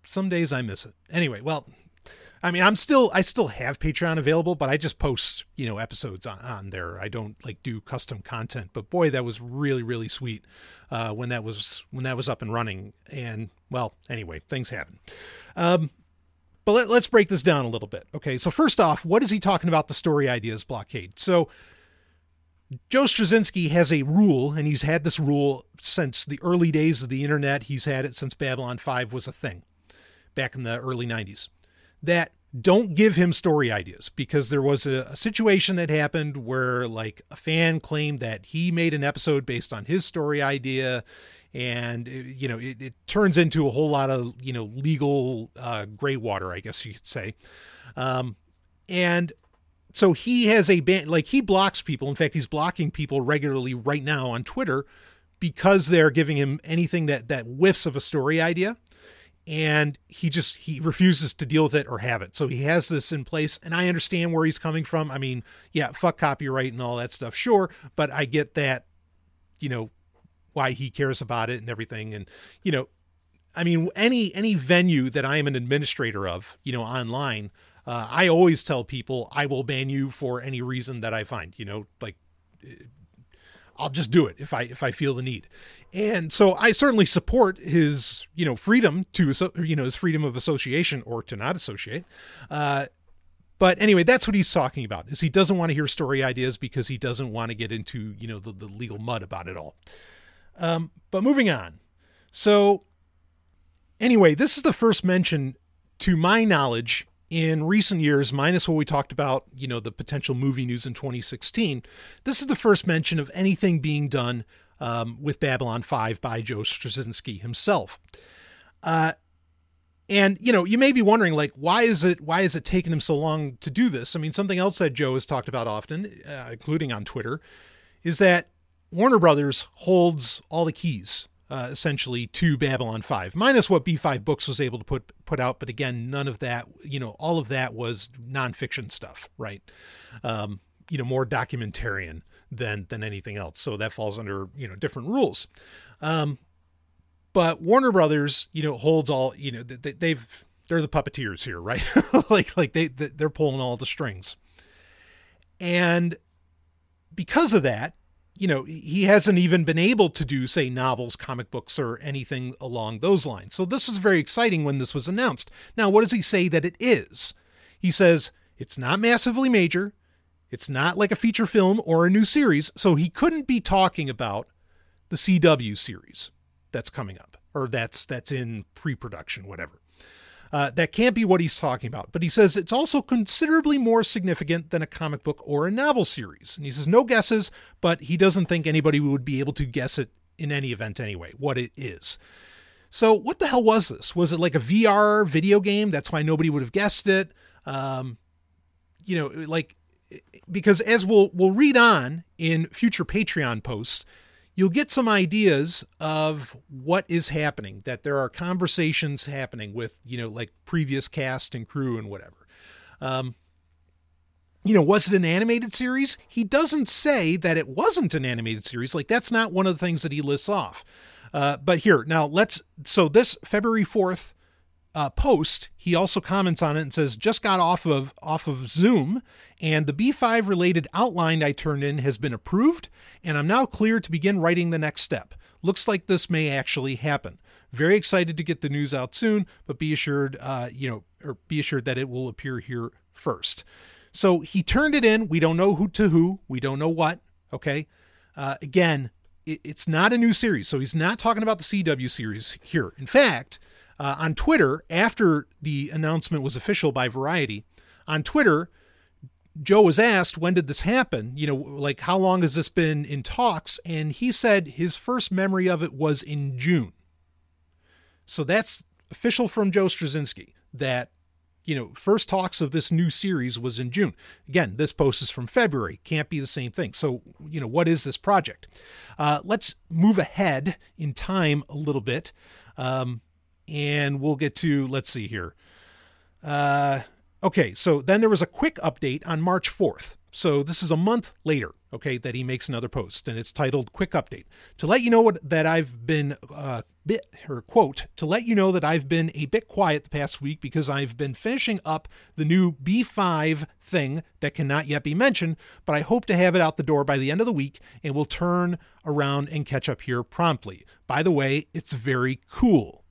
Some days I miss it. Anyway, well, I mean, I'm still, I still have Patreon available, but I just post, you know, episodes on, on there. I don't like do custom content, but boy, that was really, really sweet uh, when that was, when that was up and running. And well, anyway, things happen. Um, but let, let's break this down a little bit. Okay. So first off, what is he talking about? The story ideas blockade. So Joe Straczynski has a rule, and he's had this rule since the early days of the internet. He's had it since Babylon five was a thing back in the early nineties, that don't give him story ideas, because there was a, a situation that happened where like a fan claimed that he made an episode based on his story idea. And, it, you know, it, it turns into a whole lot of, you know, legal uh, gray water, I guess you could say. Um, and So he has a ban, like he blocks people. In fact, he's blocking people regularly right now on Twitter because they're giving him anything that, that whiffs of a story idea, and he just, he refuses to deal with it or have it. So he has this in place, and I understand where he's coming from. I mean, yeah, fuck copyright and all that stuff. Sure. But I get that, you know, why he cares about it and everything. And, you know, I mean, any, any venue that I am an administrator of, you know, online, Uh, I always tell people I will ban you for any reason that I find, you know, like I'll just do it if I, if I feel the need. And so I certainly support his, you know, freedom to, you know, his freedom of association or to not associate. Uh, but anyway, that's what he's talking about, is he doesn't want to hear story ideas because he doesn't want to get into, you know, the, the legal mud about it all. Um, but moving on. So anyway, this is the first mention to my knowledge, in recent years, minus what we talked about, you know, the potential movie news in twenty sixteen, this is the first mention of anything being done um, with Babylon five by Joe Straczynski himself. Uh, and, you know, you may be wondering, like, why is it why is it taking him so long to do this? I mean, something else that Joe has talked about often, uh, including on Twitter, is that Warner Brothers holds all the keys, uh, essentially, to Babylon five, minus what B five Books was able to put put out. But again, none of that, you know, all of that was nonfiction stuff, right? Um, you know, more documentarian than than anything else. So that falls under, you know, different rules. Um, but Warner Brothers, you know, holds all, you know, they, they've they're the puppeteers here, right? like like they they're pulling all the strings. And because of that, you know, he hasn't even been able to do, say, novels, comic books, or anything along those lines. So this was very exciting when this was announced. Now, what does he say that it is? He says, it's not massively major. It's not like a feature film or a new series. So he couldn't be talking about the C W series that's coming up, or that's that's in pre-production, whatever. Uh, that can't be what he's talking about. But he says it's also considerably more significant than a comic book or a novel series. And he says no guesses, but he doesn't think anybody would be able to guess it in any event anyway, what it is. So what the hell was this? Was it like a V R video game? That's why nobody would have guessed it. Um, you know, like, because as we'll we'll read on in future Patreon posts, you'll get some ideas of what is happening, that there are conversations happening with, you know, like previous cast and crew and whatever. Um, you know, was it an animated series? He doesn't say that it wasn't an animated series. Like, that's not one of the things that he lists off. Uh, but here, now let's, so this February fourth uh, post, he also comments on it and says, just got off of, off of Zoom, and the B five related outline I turned in has been approved, and I'm now clear to begin writing the next step. Looks like this may actually happen. Very excited to get the news out soon, but be assured, uh, you know, or be assured that it will appear here first. So he turned it in. We don't know who to who. We don't know what. Okay. Uh, again, it, it's not a new series. So he's not talking about the C W series here. In fact, uh, on Twitter, after the announcement was official by Variety, on Twitter, Joe was asked, when did this happen? You know, like, how long has this been in talks? And he said his first memory of it was in June. So that's official from Joe Straczynski, that, you know, first talks of this new series was in June. Again, this post is from February. Can't be the same thing. So, you know, what is this project? Uh, let's move ahead in time a little bit. Um, and we'll get to, let's see here. Uh, Okay, so then there was a quick update on March fourth. So this is a month later, okay, that he makes another post, and it's titled Quick Update. To let you know what, that I've been uh, bit, or quote, to let you know that I've been a bit quiet the past week because I've been finishing up the new B five thing that cannot yet be mentioned, but I hope to have it out the door by the end of the week and will turn around and catch up here promptly. By the way, it's very cool.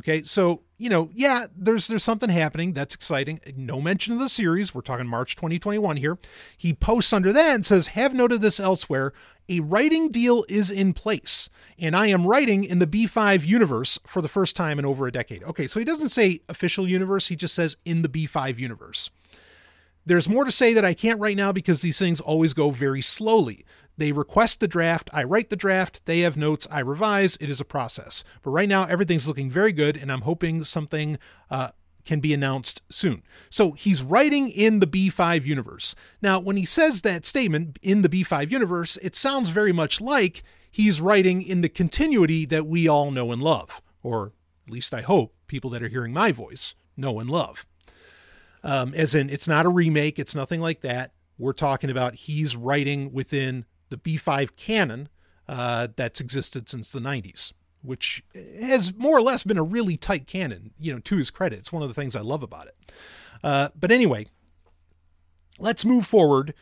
Okay, so, you know, yeah, there's there's something happening that's exciting. No mention of the series. We're talking March twenty twenty-one here. He posts under that and says, have noted this elsewhere. A writing deal is in place, and I am writing in the B five universe for the first time in over a decade. Okay, so he doesn't say official universe. He just says in the B five universe. There's more to say that I can't right now because these things always go very slowly. They request the draft. I write the draft. They have notes. I revise. It is a process. But right now, everything's looking very good, and I'm hoping something uh, can be announced soon. So he's writing in the B five universe. Now, when he says that statement, in the B five universe, it sounds very much like he's writing in the continuity that we all know and love, or at least I hope people that are hearing my voice know and love. Um, as in, it's not a remake. It's nothing like that. We're talking about he's writing within the B five canon uh, that's existed since the nineties, which has more or less been a really tight canon, you know, to his credit. It's one of the things I love about it. Uh, but anyway, let's move forward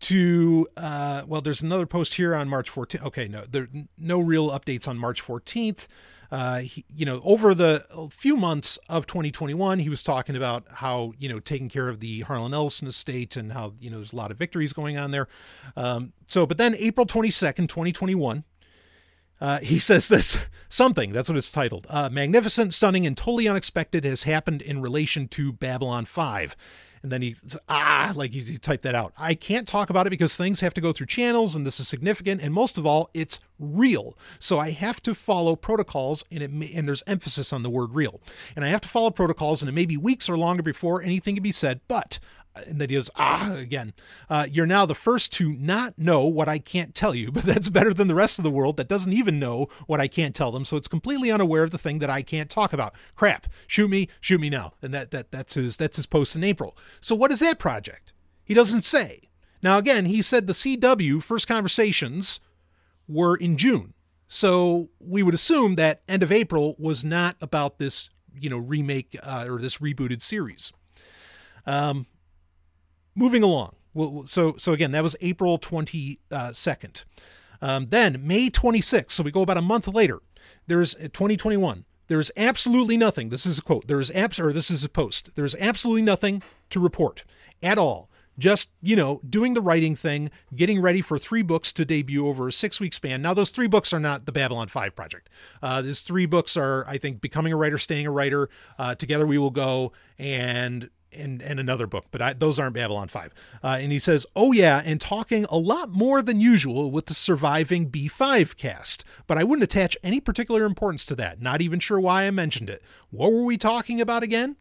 to, uh, well, there's another post here on March fourteenth. Okay, no, there no real updates on March fourteenth. Uh, he, you know, over the few months of twenty twenty-one, he was talking about how, you know, taking care of the Harlan Ellison estate and how, you know, there's a lot of victories going on there. Um, so, but then April twenty-second, twenty twenty-one, Uh, he says this, something, that's what it's titled. Uh, Magnificent, stunning, and totally unexpected has happened in relation to Babylon five. And then he, ah, like you type that out. I can't talk about it because things have to go through channels and this is significant. And most of all, it's real. So I have to follow protocols, and it may, and there's emphasis on the word real. And I have to follow protocols, and it may be weeks or longer before anything can be said. But, and then he goes, ah, again, uh, you're now the first to not know what I can't tell you, but that's better than the rest of the world that doesn't even know what I can't tell them. So it's completely unaware of the thing that I can't talk about. Crap. Shoot me, shoot me now. And that, that, that's his, that's his post in April. So what is that project? He doesn't say. Now, again, he said the C W first conversations were in June. So we would assume that end of April was not about this, you know, remake uh, or this rebooted series. Um, Moving along. Well, so, so again, that was April twenty-second. Um, then May twenty-sixth. So we go about a month later. There's twenty twenty-one. There's absolutely nothing. This is a quote. There's apps or this is a post. There's absolutely nothing to report at all. Just, you know, doing the writing thing, getting ready for three books to debut over a six week span. Now, those three books are not the Babylon five project. Uh, these three books are, I think, Becoming a Writer, Staying a Writer, uh, Together We Will Go, and And, and another book, but I, those aren't Babylon five. Uh, and he says, oh yeah, and talking a lot more than usual with the surviving B five cast, but I wouldn't attach any particular importance to that. Not even sure why I mentioned it. What were we talking about again?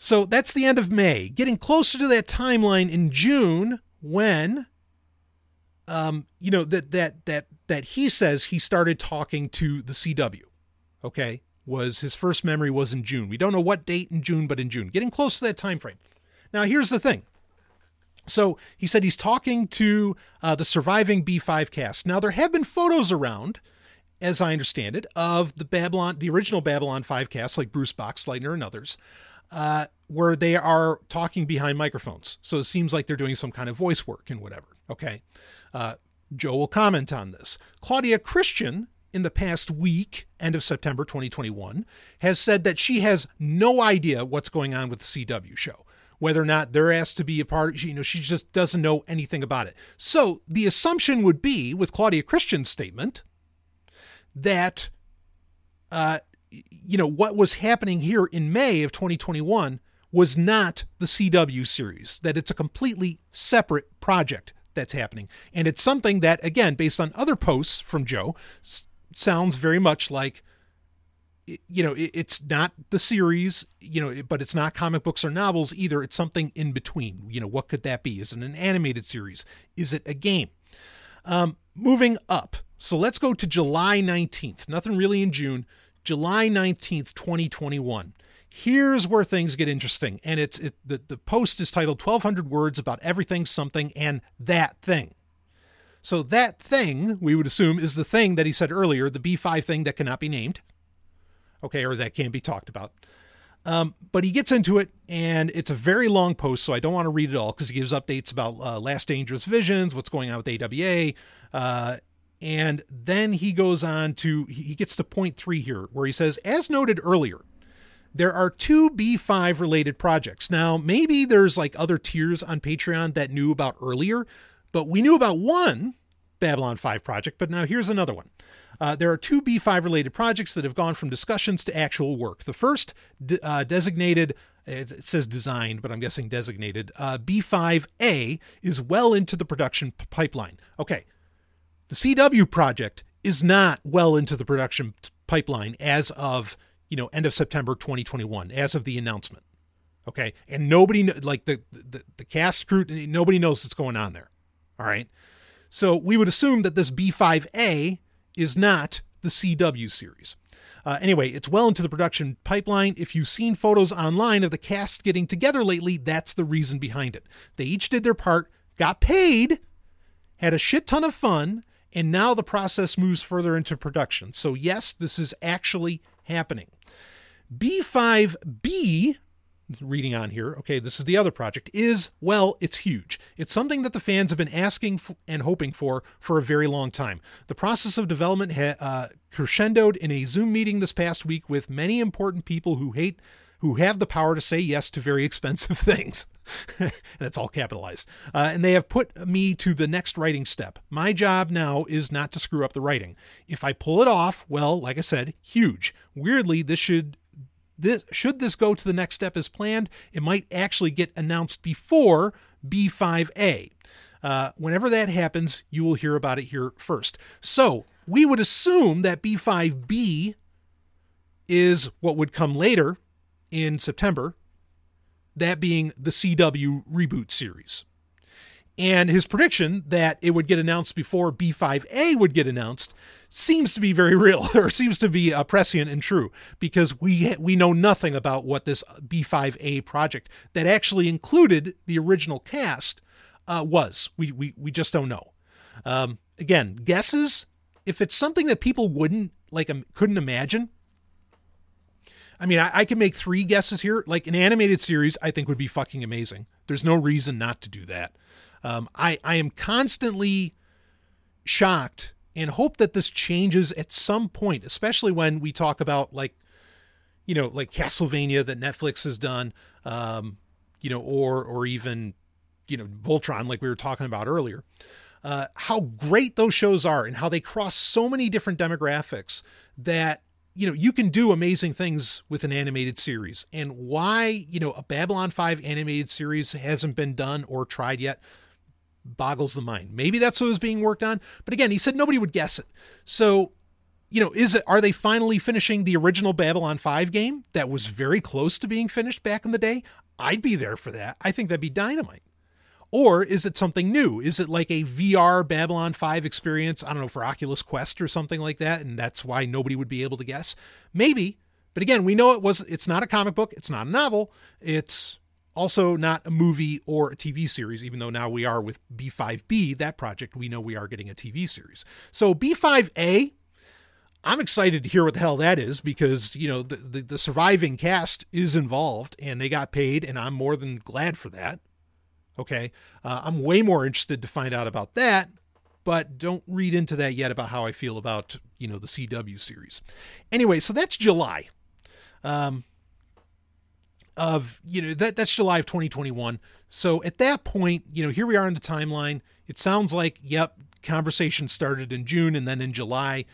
So that's the end of May, getting closer to that timeline in June when, um, you know, that, that, that, that he says he started talking to the C W. Okay. Was his first memory was in June. We don't know what date in June, but in June, getting close to that time frame. Now, here's the thing. So he said he's talking to uh, the surviving B five cast. Now, there have been photos around, as I understand it, of the Babylon, the original Babylon five cast, like Bruce Boxleitner and others, uh, where they are talking behind microphones. So it seems like they're doing some kind of voice work and whatever. Okay. Uh, Joe will comment on this. Claudia Christian, in the past week, end of September twenty twenty-one, has said that she has no idea what's going on with the C W show, whether or not they're asked to be a part of, you know, she just doesn't know anything about it. So the assumption would be, with Claudia Christian's statement, that, uh, you know, what was happening here in May of twenty twenty-one was not the C W series, that it's a completely separate project that's happening. And it's something that, again, based on other posts from Joe, sounds very much like, you know, it's not the series, you know, but it's not comic books or novels either. It's something in between. You know, what could that be? Is it an animated series? Is it a game? Um, moving up. So let's go to July nineteenth. Nothing really in June. July nineteenth, twenty twenty-one. Here's where things get interesting. And it's it, the, the post is titled twelve hundred words about everything, something, and that thing. So that thing, we would assume, is the thing that he said earlier, the B five thing that cannot be named. Okay, or that can't be talked about. Um, but he gets into it, and it's a very long post, so I don't want to read it all because he gives updates about uh, Last Dangerous Visions, what's going on with A W A. Uh, and then he goes on to, he gets to point three here, where he says, as noted earlier, there are two B five related projects. Now, maybe there's like other tiers on Patreon that knew about earlier, but we knew about one Babylon five project, but now here's another one. Uh, there are two B five related projects that have gone from discussions to actual work. The first de- uh, designated, it says designed, but I'm guessing designated, uh, B five A is well into the production p- pipeline. Okay. The C W project is not well into the production t- pipeline as of, you know, end of September twenty twenty-one, as of the announcement. Okay. And nobody, like the, the, the cast crew, nobody knows what's going on there. All right. So we would assume that this B five A is not the C W series. Uh, anyway, it's well into the production pipeline. If you've seen photos online of the cast getting together lately, that's the reason behind it. They each did their part, got paid, had a shit ton of fun, and now the process moves further into production. So yes, this is actually happening. B five B, reading on here, okay, this is the other project, is, well, it's huge. It's something that the fans have been asking for and hoping for for a very long time. The process of development ha- uh, crescendoed in a Zoom meeting this past week with many important people who hate who have the power to say yes to very expensive things. That's all capitalized. Uh, and they have put me to the next writing step. My job now is not to screw up the writing. If I pull it off, well, like I said, huge. Weirdly, this should... This, should this go to the next step as planned, it might actually get announced before B five A. Uh, whenever that happens, you will hear about it here first. So we would assume that B five B is what would come later in September, that being the C W reboot series. And his prediction that it would get announced before B five A would get announced seems to be very real, or seems to be uh, prescient and true, because we we know nothing about what this B five A project that actually included the original cast uh, was. We, we we just don't know. Um, again, guesses. If it's something that people wouldn't like, um, couldn't imagine. I mean, I, I can make three guesses here. Like an animated series, I think would be fucking amazing. There's no reason not to do that. Um, I, I am constantly shocked and hope that this changes at some point, especially when we talk about like, you know, like Castlevania that Netflix has done, um, you know, or, or even, you know, Voltron, like we were talking about earlier, uh, how great those shows are and how they cross so many different demographics that, you know, you can do amazing things with an animated series. And why, you know, a Babylon five animated series hasn't been done or tried yet boggles the mind. Maybe that's what was being worked on. But again, he said nobody would guess it. So, you know, is it, are they finally finishing the original Babylon five game that was very close to being finished back in the day? I'd be there for that. I think that'd be dynamite. Or is it something new? Is it like a V R Babylon five experience? I don't know, for Oculus Quest or something like that. And that's why nobody would be able to guess. Maybe. But again, we know it was, it's not a comic book. It's not a novel. It's also not a movie or a T V series, even though now we are with B five B, that project, we know we are getting a T V series. So B five A, I'm excited to hear what the hell that is, because, you know, the, the, the surviving cast is involved and they got paid, and I'm more than glad for that. Okay, uh, I'm way more interested to find out about that, but don't read into that yet about how I feel about, you know, the C W series. Anyway, so that's July um, of, you know, that that's July of twenty twenty-one. So at that point, you know, here we are in the timeline. It sounds like, yep, conversation started in June, and then in July,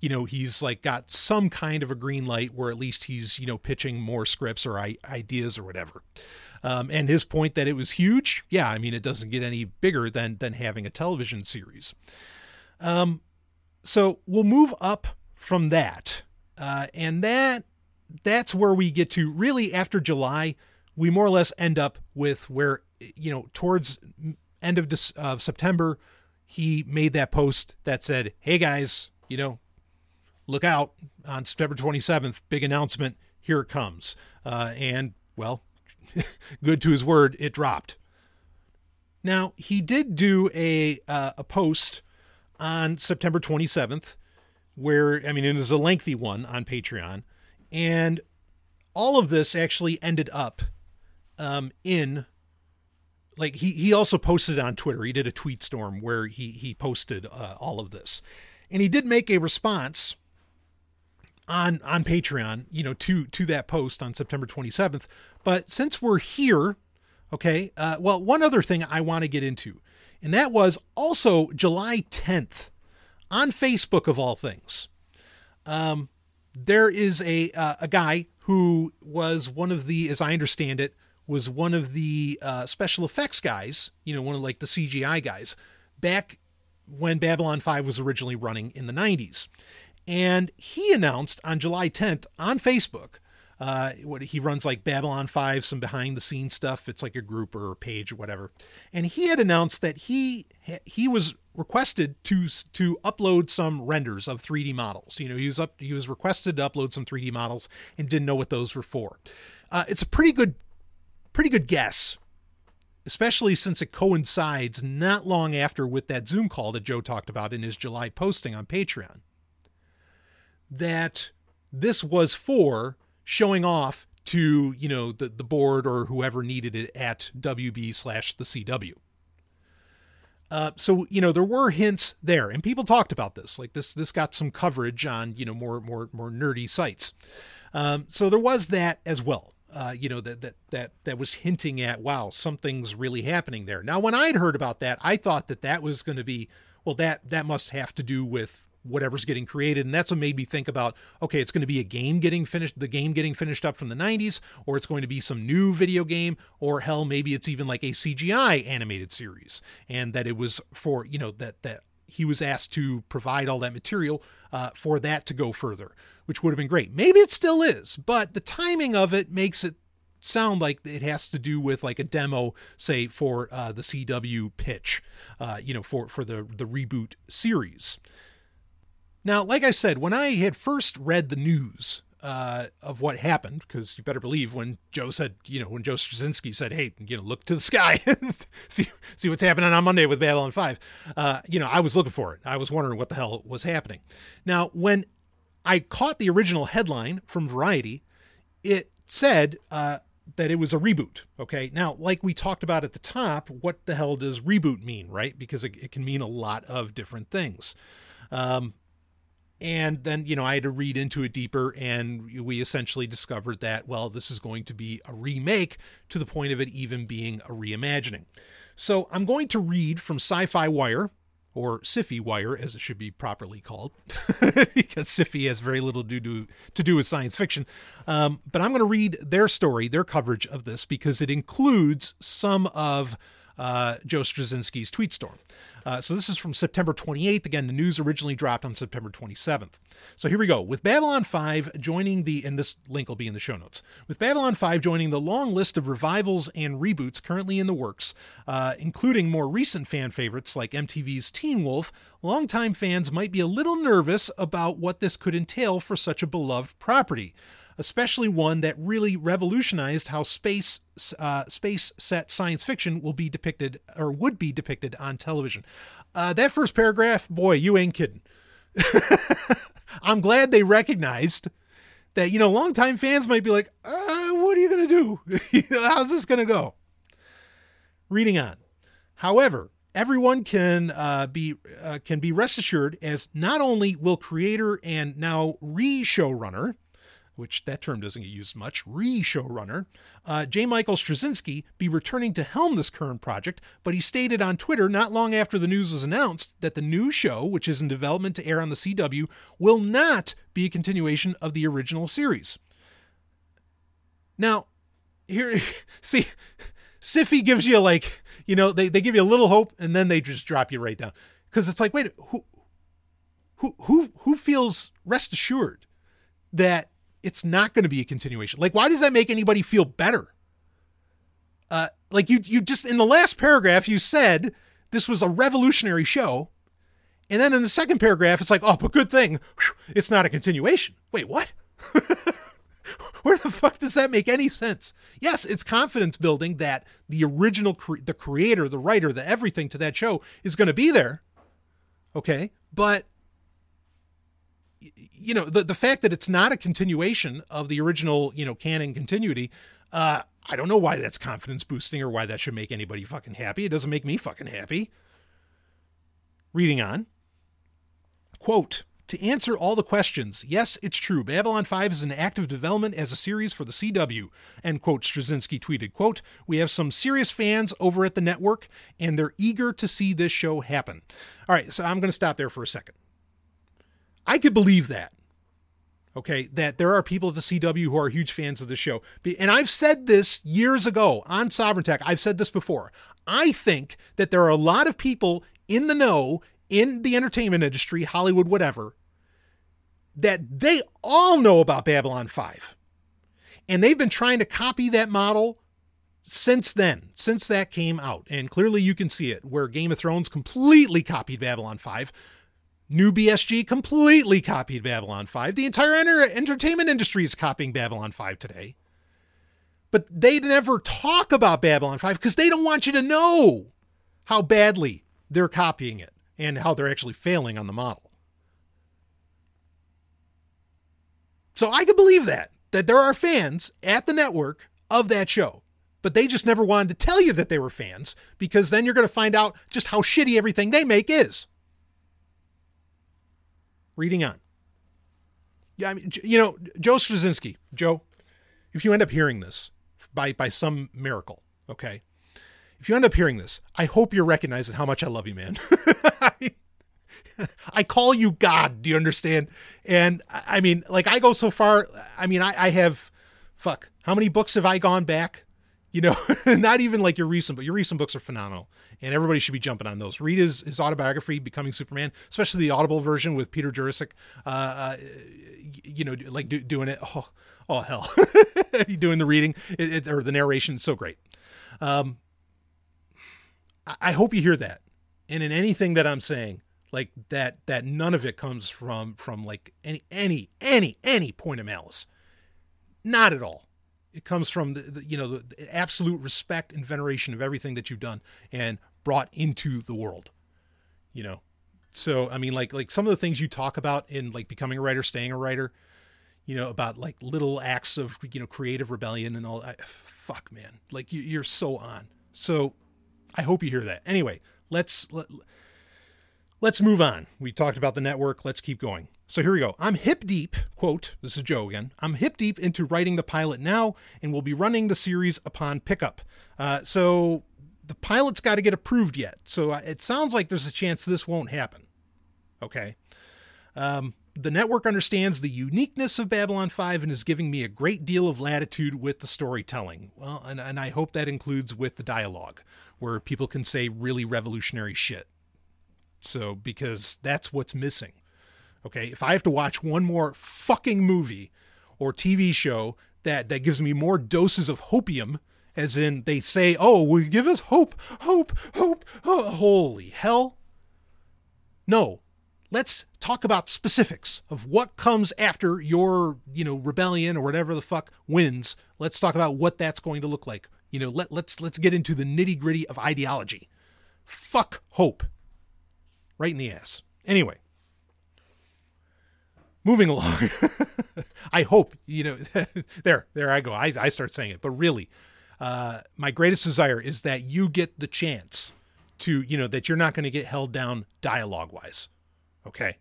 you know, he's like got some kind of a green light where at least he's, you know, pitching more scripts or I- ideas or whatever. Um, and his point that it was huge. Yeah, I mean, it doesn't get any bigger than than having a television series. Um, so we'll move up from that. Uh, and that that's where we get to really after July, we more or less end up with where, you know, towards end of this, uh, September, he made that post that said, hey, guys, you know, look out on September twenty-seventh. Big announcement. Here it comes. Uh, and, well, good to his word, it dropped. Now, he did do a uh, a post on September twenty-seventh where, I mean, it is a lengthy one on Patreon, and all of this actually ended up um, in, like, he, he also posted on Twitter. He did a tweet storm where he, he posted uh, all of this, and he did make a response on on Patreon, you know, to to that post on September twenty-seventh. But since we're here, okay, uh, well, one other thing I want to get into, and that was also July tenth on Facebook, of all things. Um, there is a uh, a guy who was one of the, as I understand it, was one of the uh, special effects guys, you know, one of like the C G I guys back when Babylon five was originally running in the nineties. And he announced on July tenth on Facebook, uh, what he runs like Babylon five, some behind the scenes stuff. It's like a group or a page or whatever. And he had announced that he, he was requested to, to upload some renders of three D models. You know, he was up, he was requested to upload some three D models and didn't know what those were for. Uh, it's a pretty good, pretty good guess, especially since it coincides not long after with that Zoom call that Joe talked about in his July posting on Patreon, that this was for showing off to, you know, the, the board or whoever needed it at W B slash the C W. Uh, so, you know, there were hints there, and people talked about this, like this, this got some coverage on, you know, more, more, more nerdy sites. Um, so there was that as well. uh, you know, that, that, that, that was hinting at, wow, something's really happening there. Now, when I'd heard about that, I thought that that was going to be, well, that, that must have to do with whatever's getting created. And that's what made me think about, okay, it's going to be a game getting finished, the game getting finished up from the nineties, or it's going to be some new video game, or hell, maybe it's even like a C G I animated series. And that it was for, you know, that, that he was asked to provide all that material uh, for that to go further, which would have been great. Maybe it still is, but the timing of it makes it sound like it has to do with like a demo, say for uh, the C W pitch, uh, you know, for, for the, the reboot series. Now, like I said, when I had first read the news uh, of what happened, because you better believe when Joe said, you know, when Joe Straczynski said, hey, you know, look to the sky, see see what's happening on Monday with Babylon five, uh, you know, I was looking for it. I was wondering what the hell was happening. Now, when I caught the original headline from Variety, it said uh, that it was a reboot. Okay, now, like we talked about at the top, what the hell does reboot mean, right? Because it, it can mean a lot of different things. Um And then, you know, I had to read into it deeper, and we essentially discovered that, well, this is going to be a remake to the point of it even being a reimagining. So I'm going to read from Sci-Fi Wire, or Sci-Fi Wire, as it should be properly called, because Sci-Fi has very little to do, to do with science fiction. Um, but I'm going to read their story, their coverage of this, because it includes some of uh, Joe Straczynski's tweet storm. Uh, so this is from September twenty-eighth. Again, the news originally dropped on September twenty-seventh. So here we go. With Babylon five joining the, and this link will be in the show notes, with Babylon five joining the long list of revivals and reboots currently in the works, uh, including more recent fan favorites like M T V's Teen Wolf, longtime fans might be a little nervous about what this could entail for such a beloved property, especially one that really revolutionized how space uh, space set science fiction will be depicted or would be depicted on television. Uh, that first paragraph, boy, you ain't kidding. I'm glad they recognized that, you know, longtime fans might be like, uh, what are you going to do? you know, how's this going to go? Reading on. However, everyone can uh, be uh, can be rest assured, as not only will creator and now re-showrunner, which that term doesn't get used much, re-showrunner, uh, J. Michael Straczynski be returning to helm this current project, but he stated on Twitter not long after the news was announced that the new show, which is in development to air on the C W, will not be a continuation of the original series. Now, here, see, Sci-Fi gives you like, you know, they, they give you a little hope and then they just drop you right down. Because it's like, wait, who, who, who, who feels rest assured that it's not going to be a continuation? Like, why does that make anybody feel better? Uh, like you, you just, in the last paragraph, you said this was a revolutionary show. And then in the second paragraph, it's like, oh, but good thing it's not a continuation. Wait, what? Where the fuck does that make any sense? Yes, it's confidence building that the original, cre- the creator, the writer, the everything to that show is going to be there. Okay. But you know, the, the fact that it's not a continuation of the original, you know, canon continuity, uh, I don't know why that's confidence boosting or why that should make anybody fucking happy. It doesn't make me fucking happy. Reading on, quote, to answer all the questions, yes, it's true. Babylon five is in active development as a series for the C W. End quote, Straczynski tweeted, quote, we have some serious fans over at the network and they're eager to see this show happen. All right. So I'm going to stop there for a second. I could believe that, okay, that there are people at the C W who are huge fans of the show. And I've said this years ago on Sovereign Tech. I've said this before. I think that there are a lot of people in the know, in the entertainment industry, Hollywood, whatever, that they all know about Babylon five. And they've been trying to copy that model since then, since that came out. And clearly you can see it, where Game of Thrones completely copied Babylon five. New B S G completely copied Babylon five. The entire enter- entertainment industry is copying Babylon five today. But they never talk about Babylon five because they don't want you to know how badly they're copying it and how they're actually failing on the model. So I could believe that, that there are fans at the network of that show, but they just never wanted to tell you that they were fans, because then you're going to find out just how shitty everything they make is. Reading on. Yeah, I mean, you know, Joe Straczynski, Joe, if you end up hearing this by, by some miracle, okay, if you end up hearing this, I hope you're recognizing how much I love you, man. I, I call you God. Do you understand? And I mean, like I go so far. I mean, I, I have, fuck, how many books have I gone back? You know, not even like your recent, but your recent books are phenomenal and everybody should be jumping on those. Read his, his autobiography, Becoming Superman, especially the Audible version with Peter Jurasic, uh, uh, you know, like do, doing it. Oh, oh hell. Doing the reading it, it, or the narration. So great. Um, I hope you hear that. And in anything that I'm saying, like that, that none of it comes from, from like any, any, any, any point of malice. Not at all. It comes from the, the you know, the, the absolute respect and veneration of everything that you've done and brought into the world, you know? So, I mean, like, like some of the things you talk about in like becoming a writer, staying a writer, you know, about like little acts of, you know, creative rebellion and all that. Fuck, man. Like you, you're so on. So, I hope you hear that. Anyway, let's let, let's move on. We talked about the network. Let's keep going. So here we go. I'm hip deep, quote, this is Joe again. I'm hip deep into writing the pilot now and will be running the series upon pickup. Uh, so the pilot's got to get approved yet. So it sounds like there's a chance this won't happen. Okay. Um, the network understands the uniqueness of Babylon five and is giving me a great deal of latitude with the storytelling. Well, and, and I hope that includes with the dialogue, where people can say really revolutionary shit. So, because that's what's missing. Okay. If I have to watch one more fucking movie or T V show that, that gives me more doses of hopium, as in they say, oh, will you give us hope, hope, hope, oh, holy hell. No, let's talk about specifics of what comes after your, you know, rebellion or whatever the fuck wins. Let's talk about what that's going to look like. You know, let, let's let's get into the nitty gritty of ideology. Fuck hope. Right in the ass. Anyway, moving along. I hope, you know, there, there I go. I, I start saying it. But really, uh, my greatest desire is that you get the chance to, you know, that you're not going to get held down dialogue wise. Okay.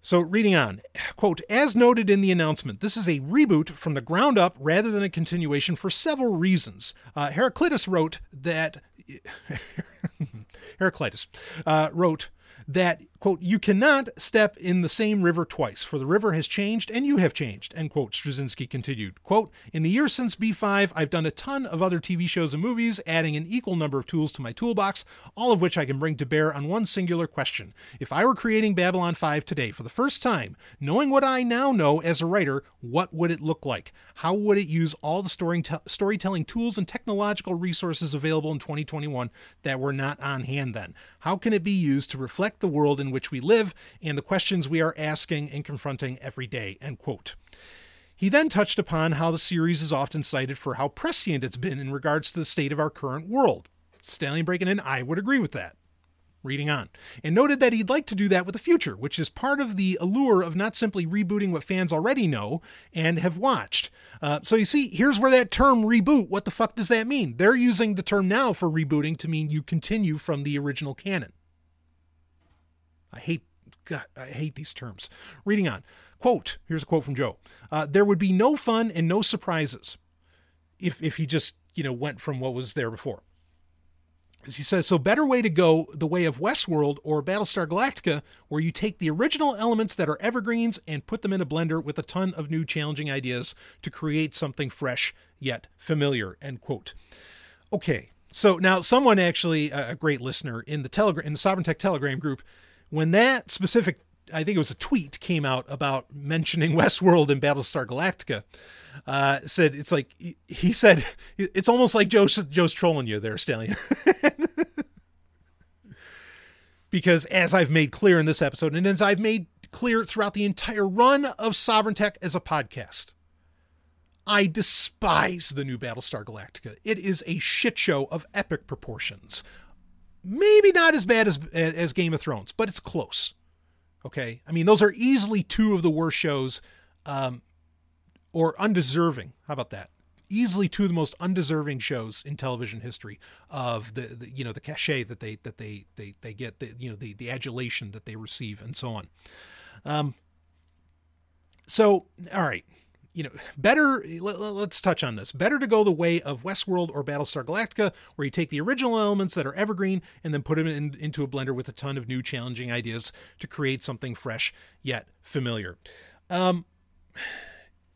So reading on, quote, as noted in the announcement, this is a reboot from the ground up rather than a continuation for several reasons. Uh, Heraclitus wrote that Heraclitus uh, wrote that, quote, you cannot step in the same river twice, for the river has changed and you have changed, end quote. Straczynski continued, quote, in the years since B five, I've done a ton of other T V shows and movies, adding an equal number of tools to my toolbox, all of which I can bring to bear on one singular question. If I were creating Babylon five today for the first time, knowing what I now know as a writer, what would it look like? How would it use all the story t- storytelling tools and technological resources available in twenty twenty-one that were not on hand then? How can it be used to reflect the world in which we live and the questions we are asking and confronting every day, end quote. He then touched upon how the series is often cited for how prescient it's been in regards to the state of our current world. Stanley Bracken and I would agree with that. Reading on, and noted that he'd like to do that with the future, which is part of the allure of not simply rebooting what fans already know and have watched. Uh, so you see, here's where that term reboot, what the fuck does that mean? They're using the term now for rebooting to mean you continue from the original canon. I hate, God, I hate these terms. Reading on, quote, here's a quote from Joe. Uh, there would be no fun and no surprises if, if he just, you know, went from what was there before. As he says, so better way to go the way of Westworld or Battlestar Galactica, where you take the original elements that are evergreens and put them in a blender with a ton of new challenging ideas to create something fresh yet familiar, end quote. Okay. So now someone actually, uh, a great listener in the Telegram, in the Sovereign Tech Telegram group, when that specific, I think it was a tweet, came out about mentioning Westworld and Battlestar Galactica, uh, said, it's like, he said, it's almost like Joe's, Joe's trolling you there, Stallion. Because as I've made clear in this episode, and as I've made clear throughout the entire run of Sovereign Tech as a podcast, I despise the new Battlestar Galactica. It is a shit show of epic proportions. Maybe not as bad as, as Game of Thrones, but it's close. Okay. I mean, those are easily two of the worst shows, um, or undeserving. How about that? Easily two of the most undeserving shows in television history of the, the you know, the cachet that they, that they, they, they get, the, you know, the, the adulation that they receive and so on. Um, so, all right. you know, better, let, let's touch on this. Better to go the way of Westworld or Battlestar Galactica, where you take the original elements that are evergreen and then put them in, into a blender with a ton of new challenging ideas to create something fresh yet familiar. Um,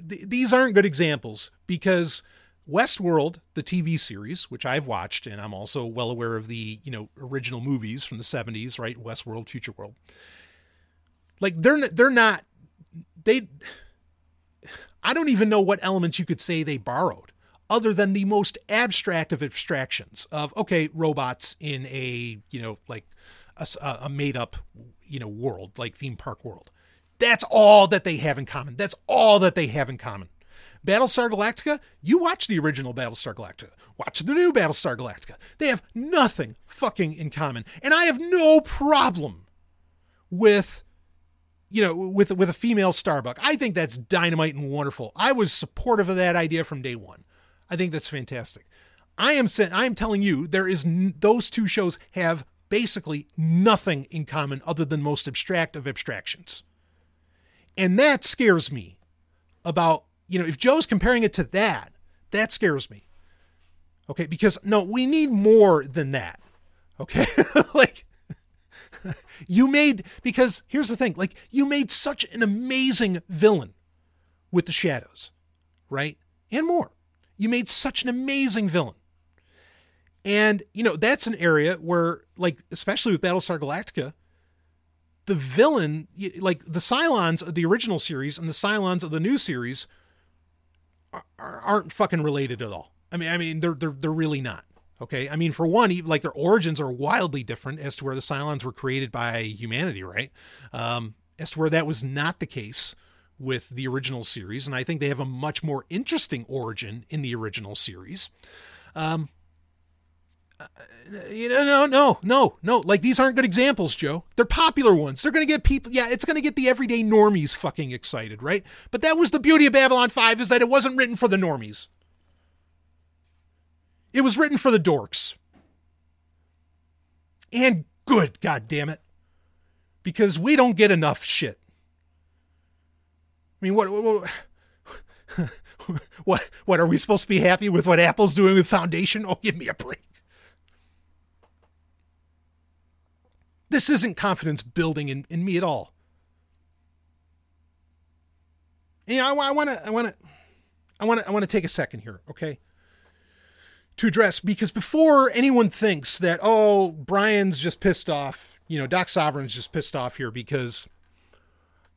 th- these aren't good examples because Westworld, the T V series, which I've watched, and I'm also well aware of the, you know, original movies from the seventies, right? Westworld, Future World. Like they're, they're not, they, I don't even know what elements you could say they borrowed other than the most abstract of abstractions of, okay, robots in a, you know, like a, a made up, you know, world, like theme park world. That's all that they have in common. That's all that they have in common. Battlestar Galactica, you watch the original Battlestar Galactica. Watch the new Battlestar Galactica. They have nothing fucking in common. And I have no problem with, you know, with, with a female Starbuck. I think that's dynamite and wonderful. I was supportive of that idea from day one. I think that's fantastic. I am I am telling you, there is n- those two shows have basically nothing in common other than most abstract of abstractions. And that scares me about, you know, if Joe's comparing it to that, that scares me. Okay. Because no, we need more than that. Okay. Like you made, because here's the thing, like you made such an amazing villain with the shadows, right? And more, you made such an amazing villain. And, you know, that's an area where, like, especially with Battlestar Galactica, the villain, like the Cylons of the original series and the Cylons of the new series, aren't fucking related at all. I mean, I mean, they're, they're, they're really not. Okay. I mean, for one, even like their origins are wildly different as to where the Cylons were created by humanity. Right. Um, as to where that was not the case with the original series. And I think they have a much more interesting origin in the original series. Um, you know, no, no, no, no. Like these aren't good examples, Joe. They're popular ones. They're going to get people. Yeah. It's going to get the everyday normies fucking excited. Right. But that was the beauty of Babylon five, is that it wasn't written for the normies. It was written for the dorks. And good, God damn it. Because we don't get enough shit. I mean, what, what, what, what, what are we supposed to be happy with what Apple's doing with Foundation? Oh, give me a break. This isn't confidence building in, in me at all. You know, I want to, I want to, I want to, I want to take a second here, okay? To address, because before anyone thinks that, oh, Brian's just pissed off, you know, Doc Sovereign's just pissed off here because,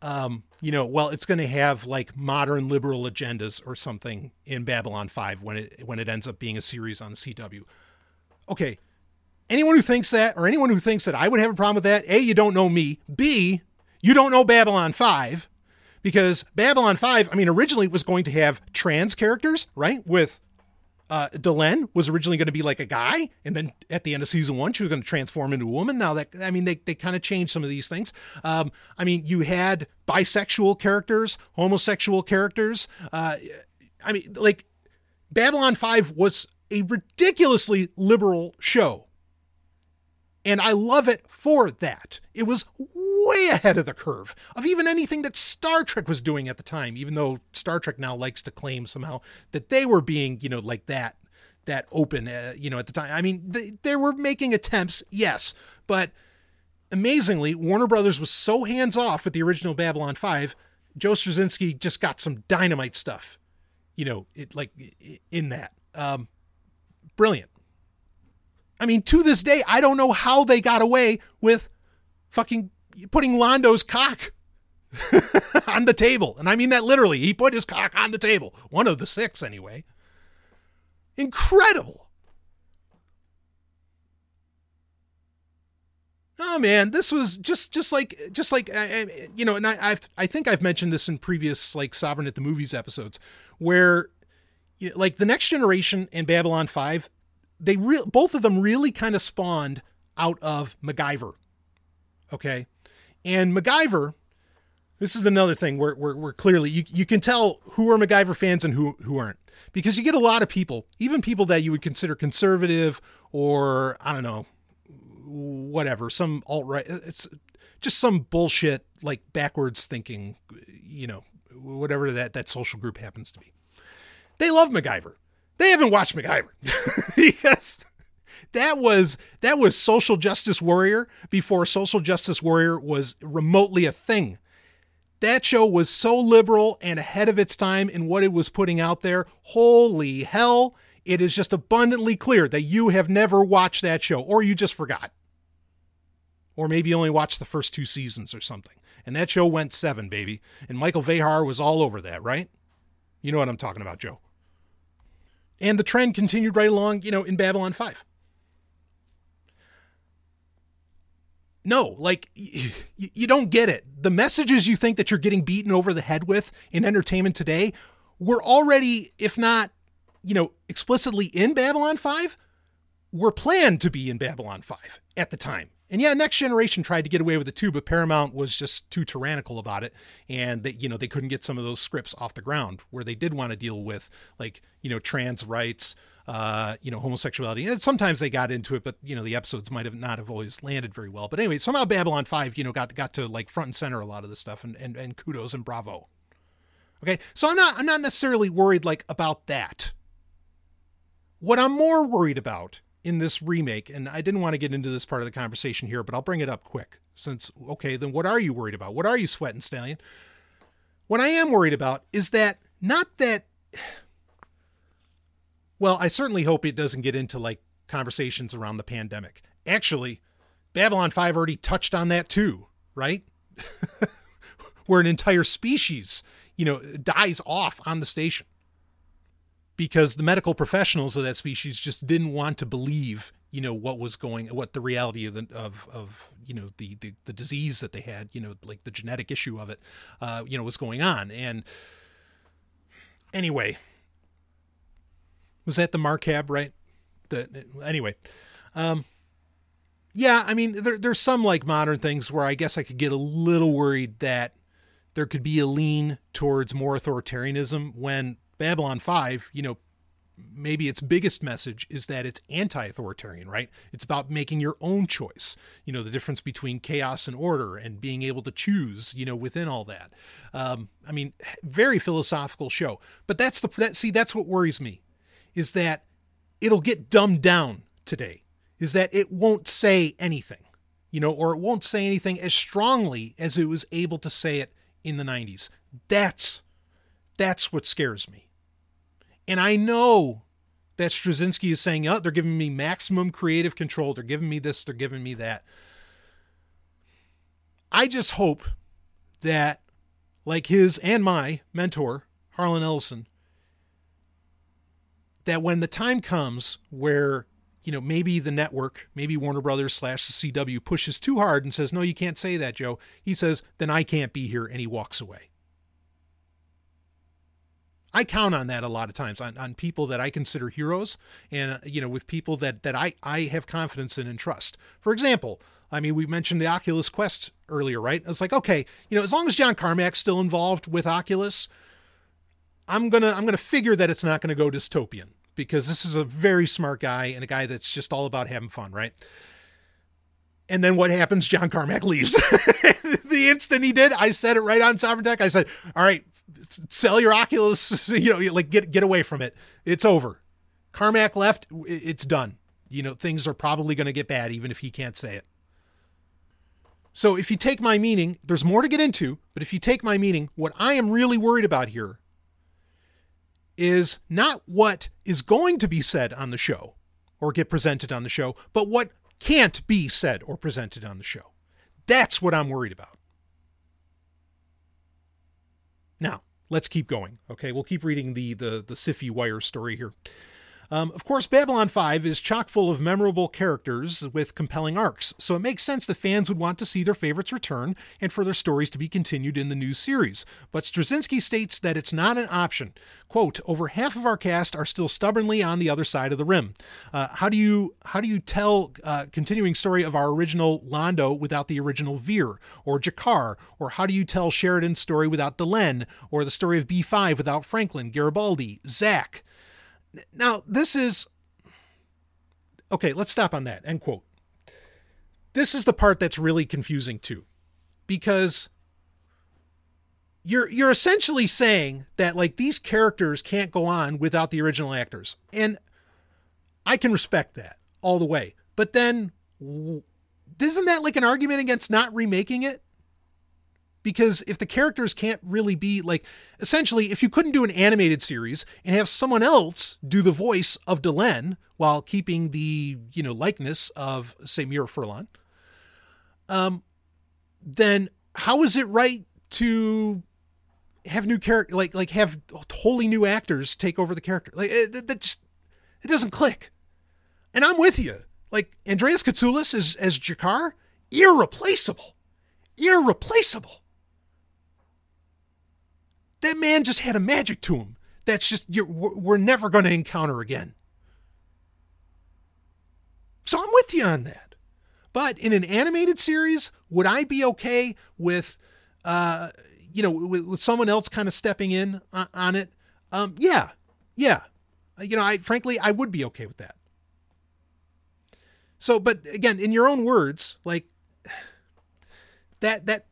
um, you know, well, it's going to have like modern liberal agendas or something in Babylon five when it, when it ends up being a series on the C W. Okay. Anyone who thinks that, or anyone who thinks that I would have a problem with that, A, you don't know me. B, you don't know Babylon five, because Babylon five, I mean, originally it was going to have trans characters, right? With uh, Delenn was originally going to be like a guy. And then at the end of season one, she was going to transform into a woman. Now that, I mean, they, they kind of changed some of these things. Um, I mean, you had bisexual characters, homosexual characters. Uh, I mean, like Babylon five was a ridiculously liberal show. And I love it for that. It was way ahead of the curve of even anything that Star Trek was doing at the time, even though Star Trek now likes to claim somehow that they were being, you know, like that, that open, uh, you know, at the time. I mean, they, they were making attempts, yes, but amazingly, Warner Brothers was so hands off with the original Babylon five. Joe Straczynski just got some dynamite stuff, you know, it like in that. Um, brilliant. I mean, to this day, I don't know how they got away with fucking putting Lando's cock on the table. And I mean that literally. He put his cock on the table. One of the six, anyway. Incredible. Oh, man, this was just just like just like, you know, and I I've, I think I've mentioned this in previous like Sovereign at the Movies episodes where, you know, like The Next Generation and Babylon five. They real both of them really kind of spawned out of MacGyver. Okay. And MacGyver, this is another thing where we're, we're clearly, you, you can tell who are MacGyver fans and who, who aren't, because you get a lot of people, even people that you would consider conservative or I don't know, whatever, some alt-right, it's just some bullshit, like backwards thinking, you know, whatever that, that social group happens to be. They love MacGyver. They haven't watched MacGyver. Yes. That was that was social justice warrior before social justice warrior was remotely a thing. That show was so liberal and ahead of its time in what it was putting out there. Holy hell. It is just abundantly clear that you have never watched that show, or you just forgot. Or maybe you only watched the first two seasons or something. And that show went seven, baby. And Michael Vahar was all over that, right? You know what I'm talking about, Joe. And the trend continued right along, you know, in Babylon five. No, like, y- you don't get it. The messages you think that you're getting beaten over the head with in entertainment today were already, if not, you know, explicitly in Babylon five, were planned to be in Babylon five at the time. And yeah, Next Generation tried to get away with it too, but Paramount was just too tyrannical about it. And they, you know, they couldn't get some of those scripts off the ground where they did want to deal with, like, you know, trans rights, uh, you know, homosexuality. And sometimes they got into it, but, you know, the episodes might have not have always landed very well. But anyway, somehow Babylon five, you know, got, got to like front and center a lot of this stuff, and, and, and kudos and bravo. Okay. So I'm not, I'm not necessarily worried like about that. What I'm more worried about in this remake, and I didn't want to get into this part of the conversation here, but I'll bring it up quick since, okay, then what are you worried about? What are you sweating, Stallion? What I am worried about is that, not that, well, I certainly hope it doesn't get into like conversations around the pandemic. Actually, Babylon five already touched on that too, right? Where an entire species, you know, dies off on the station, because the medical professionals of that species just didn't want to believe, you know, what was going, what the reality of the, of, of, you know, the, the, the disease that they had, you know, like the genetic issue of it, uh, you know, was going on. And anyway, was that the Marcab, right? The, anyway, um, yeah, I mean, there, there's some like modern things where I guess I could get a little worried that there could be a lean towards more authoritarianism when Babylon five, you know, maybe its biggest message is that it's anti-authoritarian, right? It's about making your own choice, you know, the difference between chaos and order and being able to choose, you know, within all that. Um, I mean, very philosophical show, but that's the, that, see, that's what worries me, is that it'll get dumbed down today, is that it won't say anything, you know, or it won't say anything as strongly as it was able to say it in the nineties. That's That's what scares me. And I know that Straczynski is saying, oh, they're giving me maximum creative control. They're giving me this. They're giving me that. I just hope that, like his and my mentor, Harlan Ellison, that when the time comes where, you know, maybe the network, maybe Warner Brothers slash the C W pushes too hard and says, no, you can't say that, Joe. He says, then I can't be here. And he walks away. I count on that a lot of times on, on people that I consider heroes and, you know, with people that, that I, I have confidence in and trust. For example, I mean, we mentioned the Oculus Quest earlier, right? I was like, okay, you know, as long as John Carmack's still involved with Oculus, I'm going to, I'm going to figure that it's not going to go dystopian, because this is a very smart guy and a guy that's just all about having fun, right? And then what happens? John Carmack leaves. The instant he did, I said it right on Sovereign Tech. I said, all right, sell your Oculus, you know, like get, get away from it. It's over. Carmack left. It's done. You know, things are probably going to get bad, even if he can't say it. So if you take my meaning, there's more to get into, but if you take my meaning, what I am really worried about here is not what is going to be said on the show or get presented on the show, but what can't be said or presented on the show. That's what I'm worried about. Now, let's keep going. Okay, we'll keep reading the the, the Syfy Wire story here. Um, of course, Babylon five is chock full of memorable characters with compelling arcs, so it makes sense that fans would want to see their favorites return and for their stories to be continued in the new series. But Straczynski states that it's not an option. Quote, over half of our cast are still stubbornly on the other side of the rim. Uh, how do you how do you tell uh, continuing story of our original Londo without the original Veer or Jakar? Or how do you tell Sheridan's story without Delenn, or the story of B five without Franklin, Garibaldi, Zach? Now, this is, okay, let's stop on that, end quote. This is the part that's really confusing too, because You're you're essentially saying that, like, these characters can't go on without the original actors. And I can respect that all the way. But then, isn't that like an argument against not remaking it? Because if the characters can't really be, like, essentially, if you couldn't do an animated series and have someone else do the voice of Delenn while keeping the, you know, likeness of, say, Mira Furlan, um, then how is it right to have new character, like, like have wholly new actors take over the character? Like, it, that just, it doesn't click. And I'm with you. Like, Andreas Katsoulis as, as Jakar, irreplaceable, irreplaceable. That man just had a magic to him that's just, you're, we're never going to encounter again. So I'm with you on that. But in an animated series, would I be okay with, uh, you know, with, with someone else kind of stepping in on, on it? Um, yeah, yeah. You know, I frankly, I would be okay with that. So, but again, in your own words, like, that that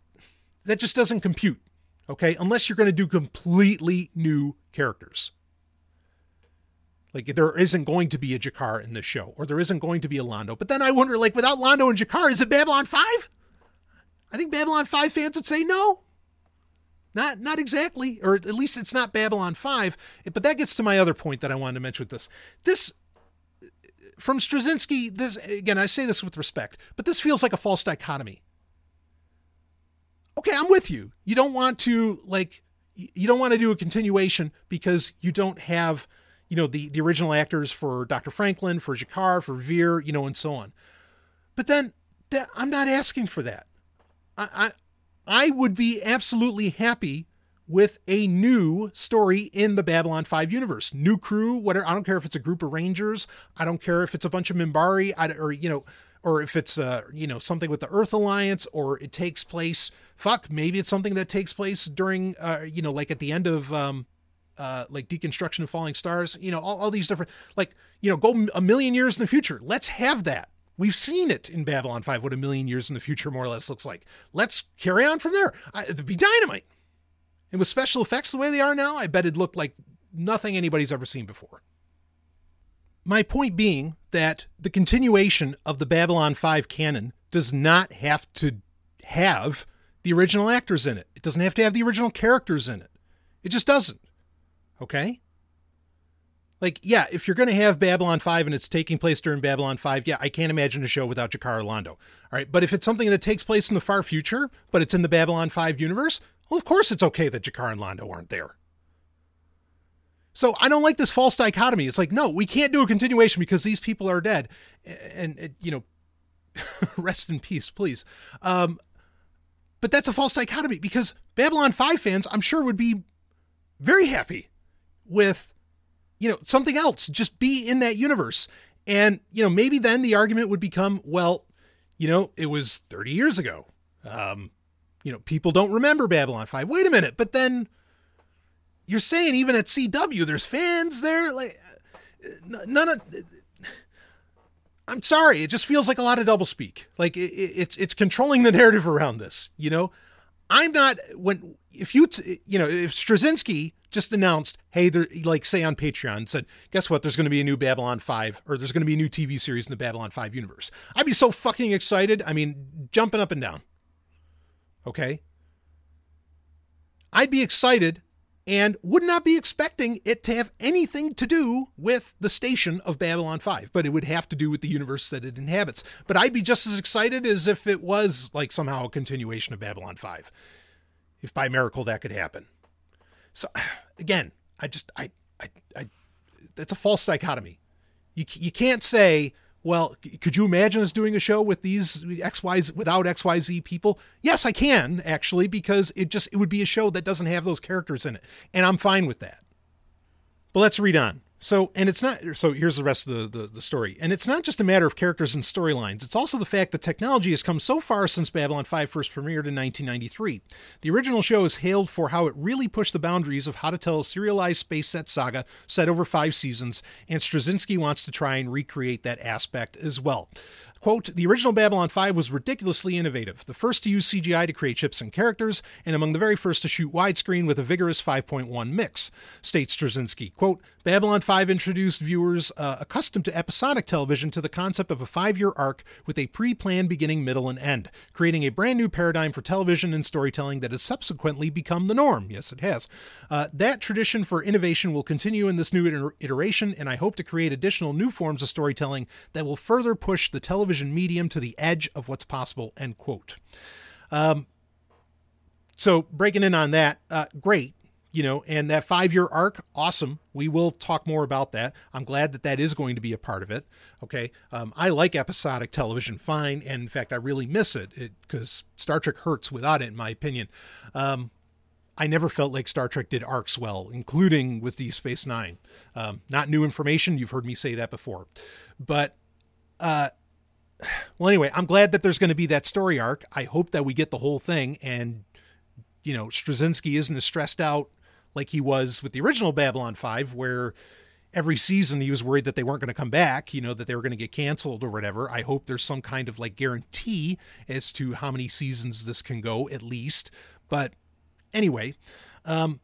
that just doesn't compute. Okay, unless you're going to do completely new characters. Like, there isn't going to be a Jakar in this show, or there isn't going to be a Londo. But then I wonder, like, without Londo and Jakar, is it Babylon five? I think Babylon five fans would say no. Not not exactly, or at least it's not Babylon five. But that gets to my other point that I wanted to mention with this. This, from Straczynski, this, again, I say this with respect, but this feels like a false dichotomy. Okay, I'm with you. You don't want to, like, you don't want to do a continuation because you don't have, you know, the, the original actors for Doctor Franklin, for Jakar, for Veer, you know, and so on. But then that, I'm not asking for that. I, I I would be absolutely happy with a new story in the Babylon five universe. New crew, whatever. I don't care if it's a group of Rangers. I don't care if it's a bunch of Minbari, I, or, you know, or if it's, uh, you know, something with the Earth Alliance, or it takes place, fuck, maybe it's something that takes place during, uh, you know, like at the end of, um, uh, like Deconstruction of Falling Stars, you know, all, all these different, like, you know, go a million years in the future. Let's have that. We've seen it in Babylon five, what a million years in the future more or less looks like. Let's carry on from there. I, it'd be dynamite. And with special effects the way they are now, I bet it looked like nothing anybody's ever seen before. My point being that the continuation of the Babylon five canon does not have to have the original actors in it. It doesn't have to have the original characters in it. It just doesn't. Okay? Like, yeah, if you're going to have Babylon five and it's taking place during Babylon five, yeah, I can't imagine a show without Jakar or Londo. All right, but if it's something that takes place in the far future, but it's in the Babylon five universe, well, of course it's okay that Jakar and Londo aren't there. So I don't like this false dichotomy. It's like, no, we can't do a continuation because these people are dead. And, and you know, rest in peace, please. Um, but that's a false dichotomy because Babylon five fans, I'm sure, would be very happy with, you know, something else, just be in that universe. And, you know, maybe then the argument would become, well, you know, it was thirty years ago. Um, you know, people don't remember Babylon five. Wait a minute. But then you're saying even at C W, there's fans there. Like, none of, I'm sorry. It just feels like a lot of doublespeak. Like it, it's, it's controlling the narrative around this, you know, I'm not when, if you, t- you know, if Straczynski just announced, hey, they're like, say on Patreon said, guess what? There's going to be a new Babylon five, or there's going to be a new T V series in the Babylon five universe. I'd be so fucking excited. I mean, jumping up and down. Okay. I'd be excited and would not be expecting it to have anything to do with the station of Babylon five, but it would have to do with the universe that it inhabits. But I'd be just as excited as if it was like somehow a continuation of Babylon five. If by miracle that could happen. So again, I just, I, I, I, that's a false dichotomy. You you can't say, well, could you imagine us doing a show with these X Y Z without X Y Z people? Yes, I can actually, because it just, it would be a show that doesn't have those characters in it. And I'm fine with that, but let's read on. So, and it's not, so here's the rest of the, the, the story. And it's not just a matter of characters and storylines. It's also the fact that technology has come so far since Babylon five first premiered in nineteen ninety-three. The original show is hailed for how it really pushed the boundaries of how to tell a serialized space set saga set over five seasons, and Straczynski wants to try and recreate that aspect as well. Quote, the original Babylon five was ridiculously innovative, the first to use C G I to create ships and characters, and among the very first to shoot widescreen with a vigorous five point one mix, states Straczynski. Quote, Babylon five introduced viewers uh, accustomed to episodic television to the concept of a five-year arc with a pre-planned beginning, middle, and end, creating a brand new paradigm for television and storytelling that has subsequently become the norm. Yes, it has. Uh, that tradition for innovation will continue in this new iter- iteration, and I hope to create additional new forms of storytelling that will further push the television medium to the edge of what's possible, end quote. Um, so breaking in on that, uh, great, you know, and that five-year arc, awesome. We will talk more about that. I'm glad that that is going to be a part of it. Okay. Um, I like episodic television fine. And in fact, I really miss it because Star Trek hurts without it, in my opinion. Um, I never felt like Star Trek did arcs well, including with Deep Space Nine. Um, not new information. You've heard me say that before, but, uh, well, anyway, I'm glad that there's going to be that story arc. I hope that we get the whole thing. And, you know, Straczynski isn't as stressed out like he was with the original Babylon five, where every season he was worried that they weren't going to come back, you know, that they were going to get canceled or whatever. I hope there's some kind of like guarantee as to how many seasons this can go at least. But anyway, um,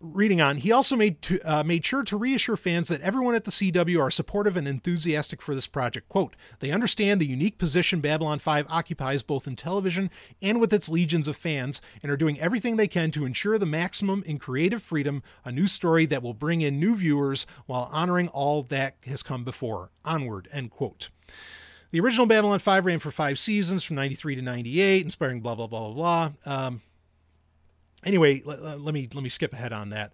reading on, he also made to, uh, made sure to reassure fans that everyone at the C W are supportive and enthusiastic for this project. Quote, they understand the unique position Babylon five occupies both in television and with its legions of fans, and are doing everything they can to ensure the maximum in creative freedom, a new story that will bring in new viewers while honoring all that has come before. Onward, end quote. The original Babylon five ran for five seasons from ninety-three to ninety-eight, inspiring blah, blah, blah, blah, blah. Um, Anyway, let, let me let me skip ahead on that.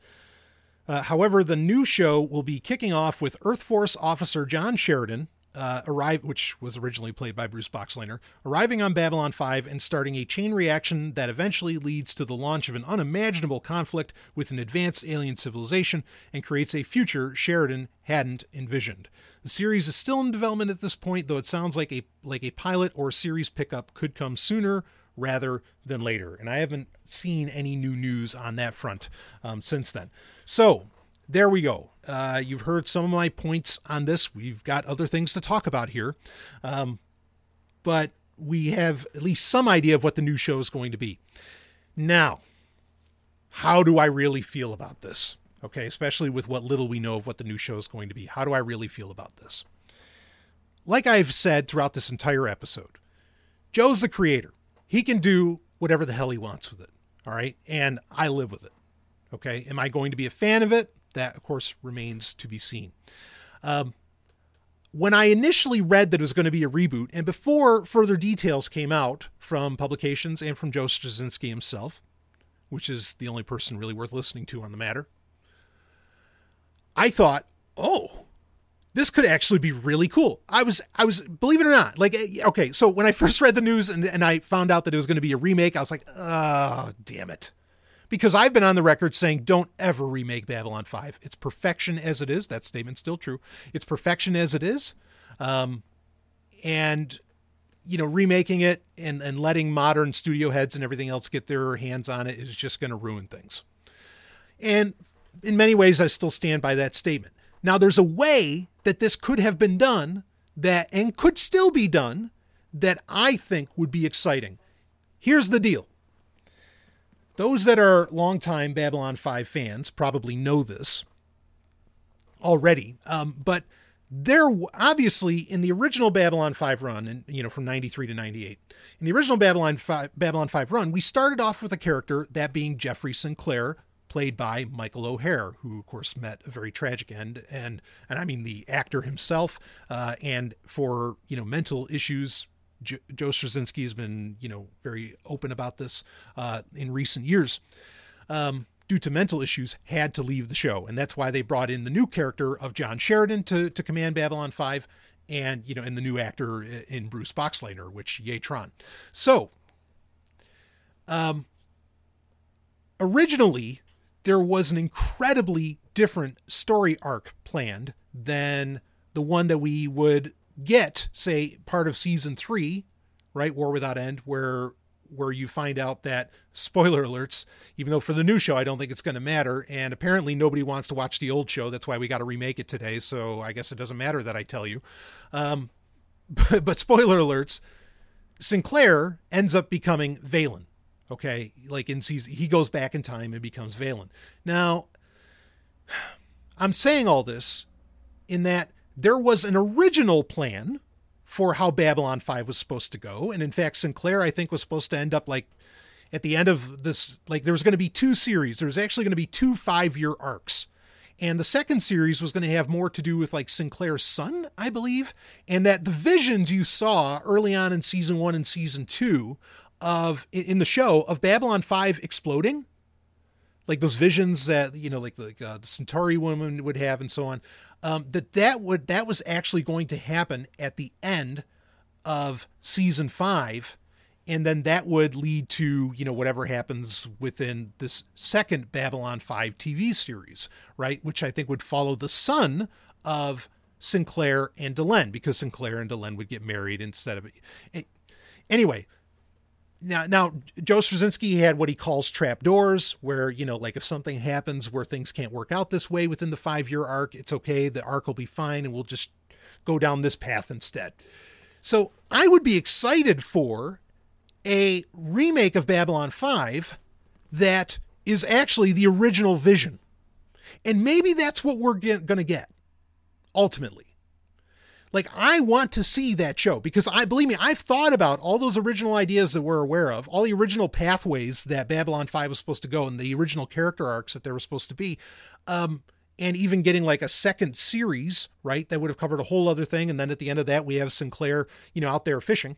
Uh, however, the new show will be kicking off with Earth Force officer John Sheridan, uh, arrive, which was originally played by Bruce Boxleitner, arriving on Babylon five and starting a chain reaction that eventually leads to the launch of an unimaginable conflict with an advanced alien civilization and creates a future Sheridan hadn't envisioned. The series is still in development at this point, though it sounds like a like a pilot or series pickup could come sooner rather than later. And I haven't seen any new news on that front um, since then. So there we go. Uh, you've heard some of my points on this. We've got other things to talk about here. Um, but we have at least some idea of what the new show is going to be. Now, how do I really feel about this? Okay. Especially with what little we know of what the new show is going to be. How do I really feel about this? Like I've said throughout this entire episode, Joe's the creator. He can do whatever the hell he wants with it. All right. And I live with it. Okay. Am I going to be a fan of it? That, of course, remains to be seen. Um, when I initially read that it was going to be a reboot, and before further details came out from publications and from Joe Straczynski himself, which is the only person really worth listening to on the matter, I thought, oh, this could actually be really cool. I was, I was, believe it or not, like, okay. So when I first read the news and, and I found out that it was going to be a remake, I was like, oh, damn it. Because I've been on the record saying, don't ever remake Babylon five. It's perfection as it is. That statement's still true. It's perfection as it is. Um, and you know, remaking it and, and letting modern studio heads and everything else get their hands on it is just going to ruin things. And in many ways, I still stand by that statement. Now, there's a way that this could have been done that and could still be done that I think would be exciting. Here's the deal. Those that are longtime Babylon five fans probably know this already, um, but there obviously in the original Babylon five run, and you know, from ninety-three to ninety-eight, in the original Babylon five, Babylon five run, we started off with a character, that being Jeffrey Sinclair, played by Michael O'Hare, who of course met a very tragic end. And, and I mean the actor himself, uh, and for, you know, mental issues, Jo- Joe Straczynski has been, you know, very open about this, uh, in recent years, um, due to mental issues, had to leave the show. And that's why they brought in the new character of John Sheridan to, to command Babylon five, and, you know, and the new actor in Bruce Boxleitner, which yay Tron. So, um, originally, there was an incredibly different story arc planned than the one that we would get, say, part of season three, right? War Without End, where where you find out that, spoiler alerts, even though for the new show, I don't think it's going to matter. And apparently nobody wants to watch the old show. That's why we got to remake it today. So I guess it doesn't matter that I tell you. Um, but, but spoiler alerts, Sinclair ends up becoming Valen. Okay, like in season, he goes back in time and becomes Valen. Now, I'm saying all this in that there was an original plan for how Babylon five was supposed to go. And in fact, Sinclair, I think, was supposed to end up like at the end of this, like there was going to be two series. There was actually going to be two five-year arcs. And the second series was going to have more to do with like Sinclair's son, I believe. And that the visions you saw early on in season one and season two of in the show of Babylon five exploding, like those visions that, you know, like, like uh, the Centauri woman would have and so on, um, that that would, that was actually going to happen at the end of season five. And then that would lead to, you know, whatever happens within this second Babylon five T V series, right? Which I think would follow the son of Sinclair and Delenn, because Sinclair and Delenn would get married instead of it. Anyway, now, now Joe Straczynski had what he calls trapdoors, where, you know, like if something happens where things can't work out this way within the five-year arc, it's okay. The arc will be fine, and we'll just go down this path instead. So I would be excited for a remake of Babylon five that is actually the original vision. And maybe that's what we're going to get ultimately. Like, I want to see that show, because I believe me, I've thought about all those original ideas that we're aware of, all the original pathways that Babylon five was supposed to go and the original character arcs that there were supposed to be. Um, and even getting like a second series, right, that would have covered a whole other thing. And then at the end of that, we have Sinclair, you know, out there fishing,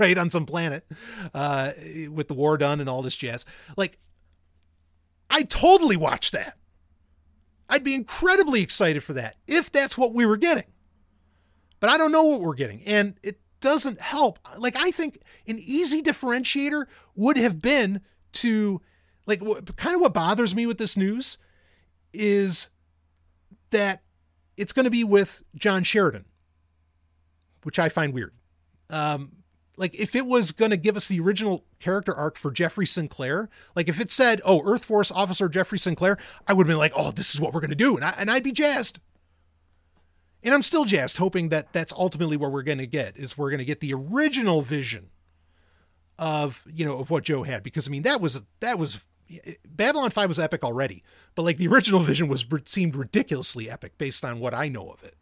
right, on some planet uh, with the war done and all this jazz. Like, I totally watch that. I'd be incredibly excited for that if that's what we were getting. But I don't know what we're getting, and it doesn't help. Like, I think an easy differentiator would have been to, like, wh- kind of what bothers me with this news is that it's going to be with John Sheridan, which I find weird. Um, like if it was going to give us the original character arc for Jeffrey Sinclair, like if it said, oh, Earth Force Officer Jeffrey Sinclair, I would have been like, oh, this is what we're going to do. And I, and I'd be jazzed. And I'm still jazzed, hoping that that's ultimately what we're going to get, is we're going to get the original vision of, you know, of what Joe had, because I mean, that was, that was Babylon five was epic already, but like the original vision was, seemed ridiculously epic based on what I know of it.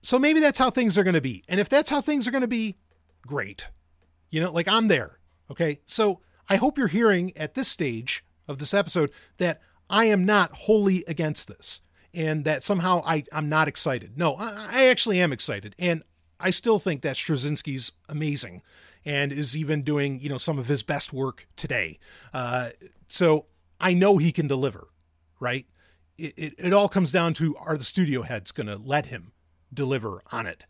So maybe that's how things are going to be. And if that's how things are going to be, great. You know, like I'm there. Okay. So I hope you're hearing at this stage of this episode that I am not wholly against this, and that somehow I, I'm not excited. No, I, I actually am excited. And I still think that Straczynski's amazing and is even doing, you know, some of his best work today. Uh, so I know he can deliver, right? It, it, it all comes down to, are the studio heads going to let him deliver on it?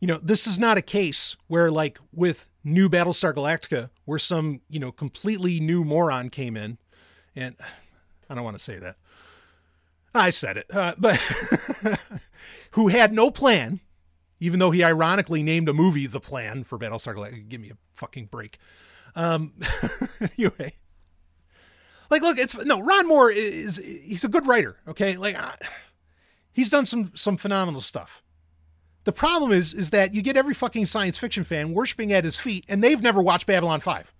You know, this is not a case where, like with new Battlestar Galactica, where some, you know, completely new moron came in, and I don't want to say that, I said it, uh, but who had no plan, even though he ironically named a movie The Plan for Battlestar Galactica. Give me a fucking break. Um, anyway, like, look, it's no, Ron Moore is, he's a good writer. Okay. Like, I, He's done some some phenomenal stuff. The problem is, is that you get every fucking science fiction fan worshiping at his feet, and they've never watched Babylon five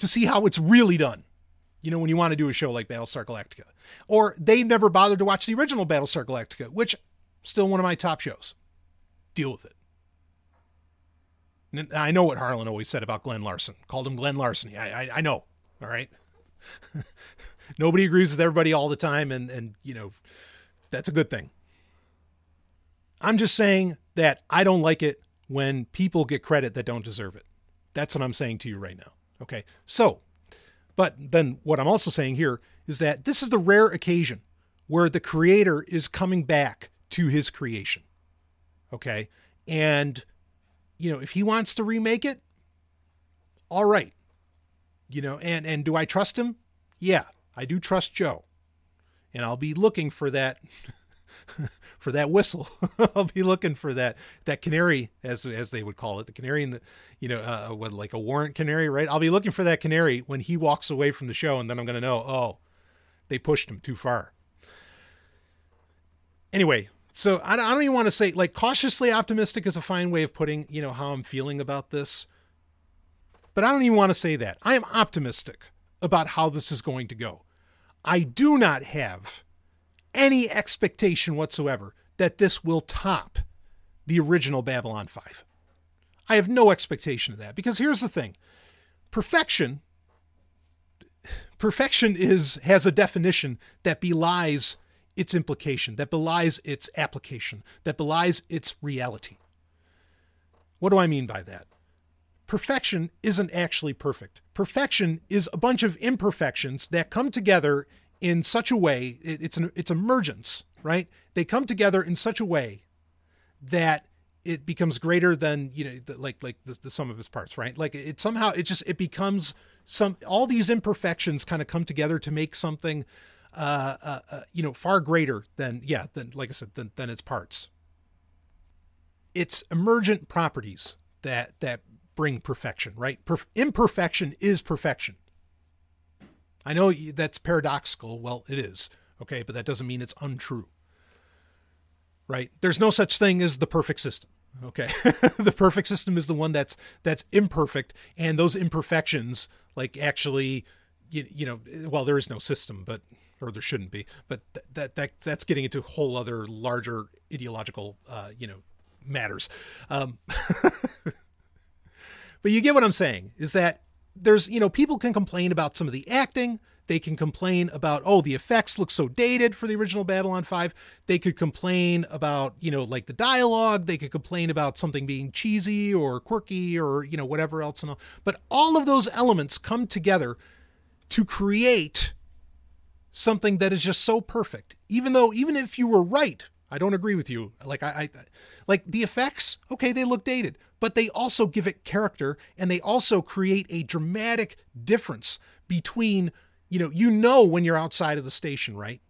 to see how it's really done. You know, when you want to do a show like Battlestar Galactica, or they've never bothered to watch the original Battlestar Galactica, which still one of my top shows. Deal with it. And I know what Harlan always said about Glenn Larson, called him Glenn Larson. I, I, I know. All right. Nobody agrees with everybody all the time. And, and, you know, that's a good thing. I'm just saying that I don't like it when people get credit that don't deserve it. That's what I'm saying to you right now. Okay. So, but then what I'm also saying here is that this is the rare occasion where the creator is coming back to his creation. Okay. And, you know, if he wants to remake it, all right. You know, and, and do I trust him? Yeah, I do trust Joe. And I'll be looking for that, for that whistle. I'll be looking for that, that canary, as, as they would call it, the canary in the, you know, uh, what, like a warrant canary, right? I'll be looking for that canary when he walks away from the show, and then I'm going to know, oh, they pushed him too far. Anyway, So I don't even want to say, like, cautiously optimistic is a fine way of putting, you know, how I'm feeling about this. But I don't even want to say that. I am optimistic about how this is going to go. I do not have any expectation whatsoever that this will top the original Babylon five. I have no expectation of that, because here's the thing. Perfection, perfection is has a definition that belies its implication, that belies its application, that belies its reality. What do I mean by that? Perfection isn't actually perfect. Perfection is a bunch of imperfections that come together in such a way, it's an it's emergence, right? They come together in such a way that it becomes greater than, you know, the, like, like the, the sum of its parts, right? Like it somehow, it just, it becomes some, all these imperfections kind of come together to make something, uh, uh, uh, you know, far greater than, yeah, than, like I said, than, than its parts. It's emergent properties that, that bring perfection, right? Perf- imperfection is perfection. I know that's paradoxical. Well, it is. Okay. But that doesn't mean it's untrue. Right? There's no such thing as the perfect system. Okay. The perfect system is the one that's, that's imperfect. And those imperfections, like actually, you, you know, well, there is no system, but, or there shouldn't be, but th- that, that that's getting into a whole other larger ideological, uh, you know, matters. Um, but you get what I'm saying, is that there's, you know, people can complain about some of the acting. They can complain about, oh, the effects look so dated for the original Babylon five. They could complain about, you know, like the dialogue. They could complain about something being cheesy or quirky or, you know, whatever else. And all. But all of those elements come together to create something that is just so perfect. Even though, even if you were right, I don't agree with you. Like, I, I like the effects. Okay, they look dated, but they also give it character, and they also create a dramatic difference between, you know, you know, when you're outside of the station, right?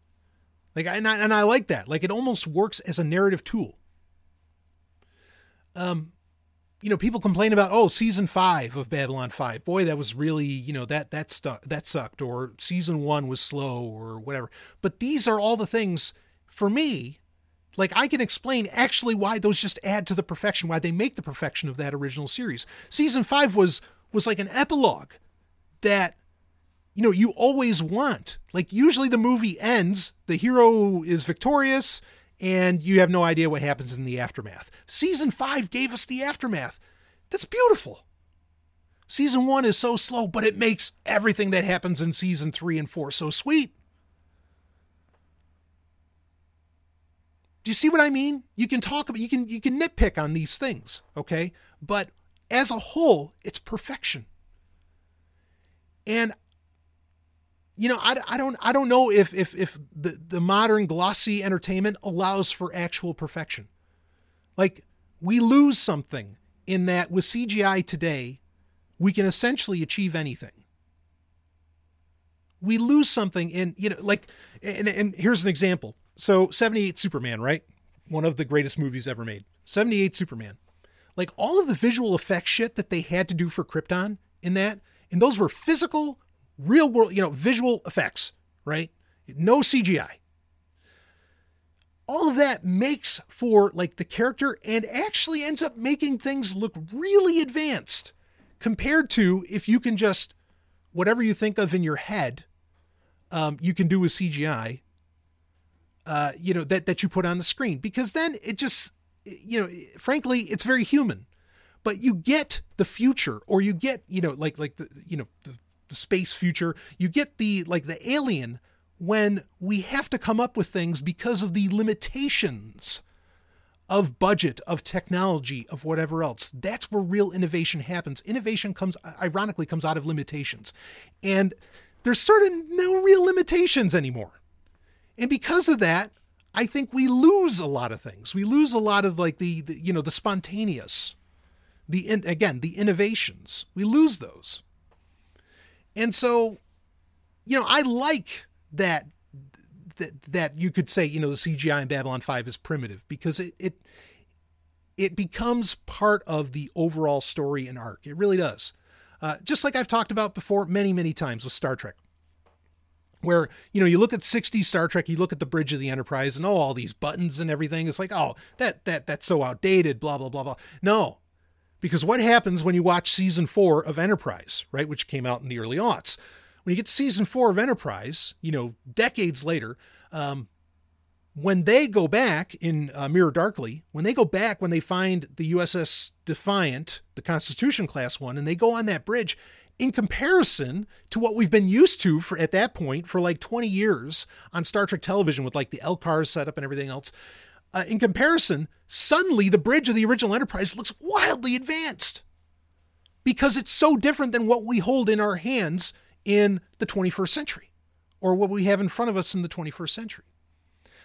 Like, and I, and I like that. Like, it almost works as a narrative tool. Um, you know, people complain about, oh, season five of Babylon five, boy, that was really, you know, that, that stuck, that sucked, or season one was slow or whatever. But these are all the things for me, like I can explain actually why those just add to the perfection, why they make the perfection of that original series. Season five was, was like an epilogue that, you know, you always want. Like, usually the movie ends, the hero is victorious, and you have no idea what happens in the aftermath. Season five gave us the aftermath. That's beautiful. Season one is so slow, but it makes everything that happens in season three and four so sweet. Do you see what I mean? You can talk about, you can, you can nitpick on these things, okay? But as a whole, it's perfection. And you know, I, I don't I don't know if if if the, the modern glossy entertainment allows for actual perfection. Like, we lose something in that with C G I today, we can essentially achieve anything. We lose something in, you know, like, and, and here's an example. So seventy-eight Superman, right? One of the greatest movies ever made. seventy-eight Superman. Like, all of the visual effects shit that they had to do for Krypton in that, and those were physical, real world, you know, visual effects, right? No C G I. All of that makes for like the character and actually ends up making things look really advanced compared to if you can just, whatever you think of in your head, um, you can do with C G I, uh, you know, that, that you put on the screen, because then it just, you know, frankly, it's very human, but you get the future, or you get, you know, like, like the, you know, the, the space future, you get the, like the alien, when we have to come up with things because of the limitations of budget, of technology, of whatever else. That's where real innovation happens. Innovation comes, ironically, comes out of limitations, and there's sort of no real limitations anymore. And because of that, I think we lose a lot of things. We lose a lot of like the, the you know, the spontaneous, the, in, again, the innovations, we lose those. And so, you know, I like that, that, that you could say, you know, the C G I in Babylon five is primitive, because it, it, it becomes part of the overall story and arc. It really does. Uh, just like I've talked about before, many, many times with Star Trek, where, you know, you look at sixties Star Trek, you look at the bridge of the Enterprise and, oh, all these buttons and everything. It's like, oh, that that that's so outdated, blah, blah, blah, blah. No, because what happens when you watch season four of Enterprise, right, which came out in the early aughts? When you get to season four of Enterprise, you know, decades later, um, when they go back in uh, Mirror Darkly, when they go back, when they find the U S S Defiant, the Constitution class one, and they go on that bridge, in comparison to what we've been used to for at that point for like twenty years on Star Trek television with like the L C A R setup and everything else, uh, in comparison, suddenly the bridge of the original Enterprise looks wildly advanced because it's so different than what we hold in our hands in the twenty-first century or what we have in front of us in the twenty-first century.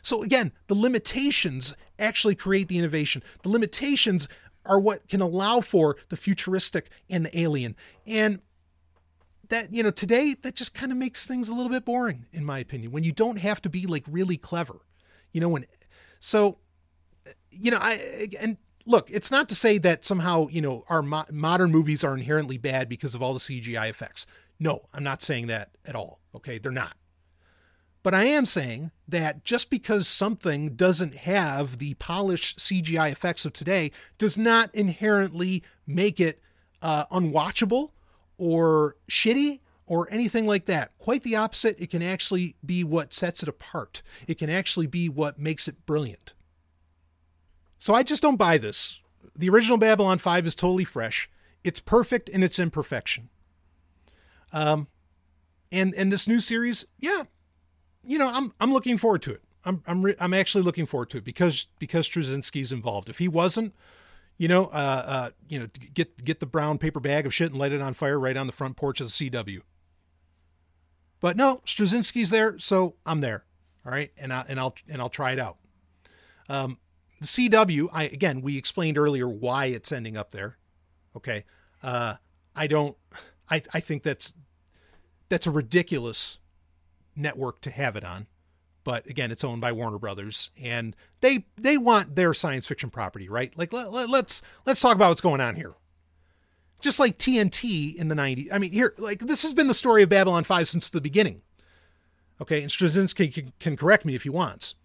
So again, the limitations actually create the innovation. The limitations are what can allow for the futuristic and the alien. And that, you know, today that just kind of makes things a little bit boring, in my opinion, when you don't have to be like really clever, you know, when, so, you know, I, and look, it's not to say that somehow, you know, our mo- modern movies are inherently bad because of all the C G I effects. No, I'm not saying that at all. Okay. They're not. But I am saying that just because something doesn't have the polished C G I effects of today does not inherently make it uh, unwatchable or shitty or anything like that. Quite the opposite. It can actually be what sets it apart. It can actually be what makes it brilliant. So I just don't buy this. The original Babylon five is totally fresh. It's perfect in its imperfection. Um, and, and this new series, yeah. You know, I'm I'm looking forward to it. I'm I'm re- I'm actually looking forward to it because because Straczynski's involved. If he wasn't, you know, uh, uh, you know, get get the brown paper bag of shit and light it on fire right on the front porch of the C W. But no, Straczynski's there, so I'm there. All right, and I and I'll and I'll try it out. Um, the C W, I again, we explained earlier why it's ending up there. Okay, uh, I don't. I I think that's that's a ridiculous network to have it on, but again, it's owned by Warner Brothers and they they want their science fiction property, right? Like let, let, let's let's talk about what's going on here. Just like T N T in the nineties, I mean, here, like, this has been the story of Babylon five since the beginning. Okay, and Straczynski can, can correct me if he wants.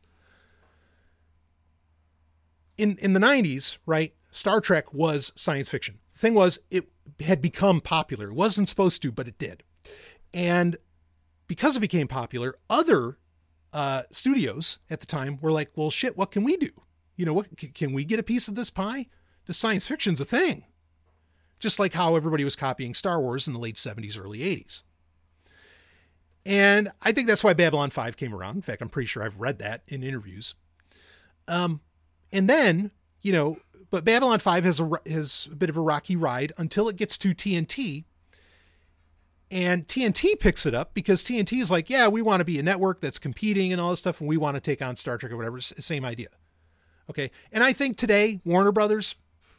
In in the nineties, right, Star Trek was science fiction. The thing was, it had become popular. It wasn't supposed to, but it did. And because it became popular, other uh, studios at the time were like, well, shit, what can we do? You know, what can we get a piece of this pie? This science fiction's a thing. Just like how everybody was copying Star Wars in the late seventies, early eighties. And I think that's why Babylon five came around. In fact, I'm pretty sure I've read that in interviews. Um, and then, you know, but Babylon five has a, has a bit of a rocky ride until it gets to T N T. And T N T picks it up because T N T is like, yeah, we want to be a network that's competing and all this stuff. And we want to take on Star Trek or whatever. Same idea. Okay. And I think today, Warner Brothers,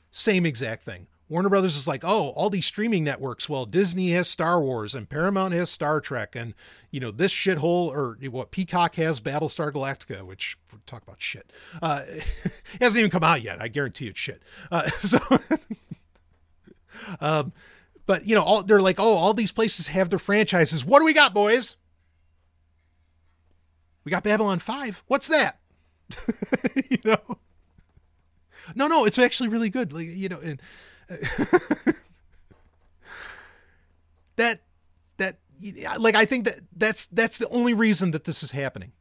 same exact thing. Warner Brothers is like, oh, all these streaming networks. Well, Disney has Star Wars and Paramount has Star Trek. And, you know, this shithole, or what, Peacock has Battlestar Galactica, which, talk about shit. Uh, it hasn't even come out yet. I guarantee it's shit. Uh, so, um, But, you know, all, they're like, oh, all these places have their franchises. What do we got, boys? We got Babylon five. What's that? You know? No, no, it's actually really good. Like, you know, and that, that, like, I think that that's, that's the only reason that this is happening.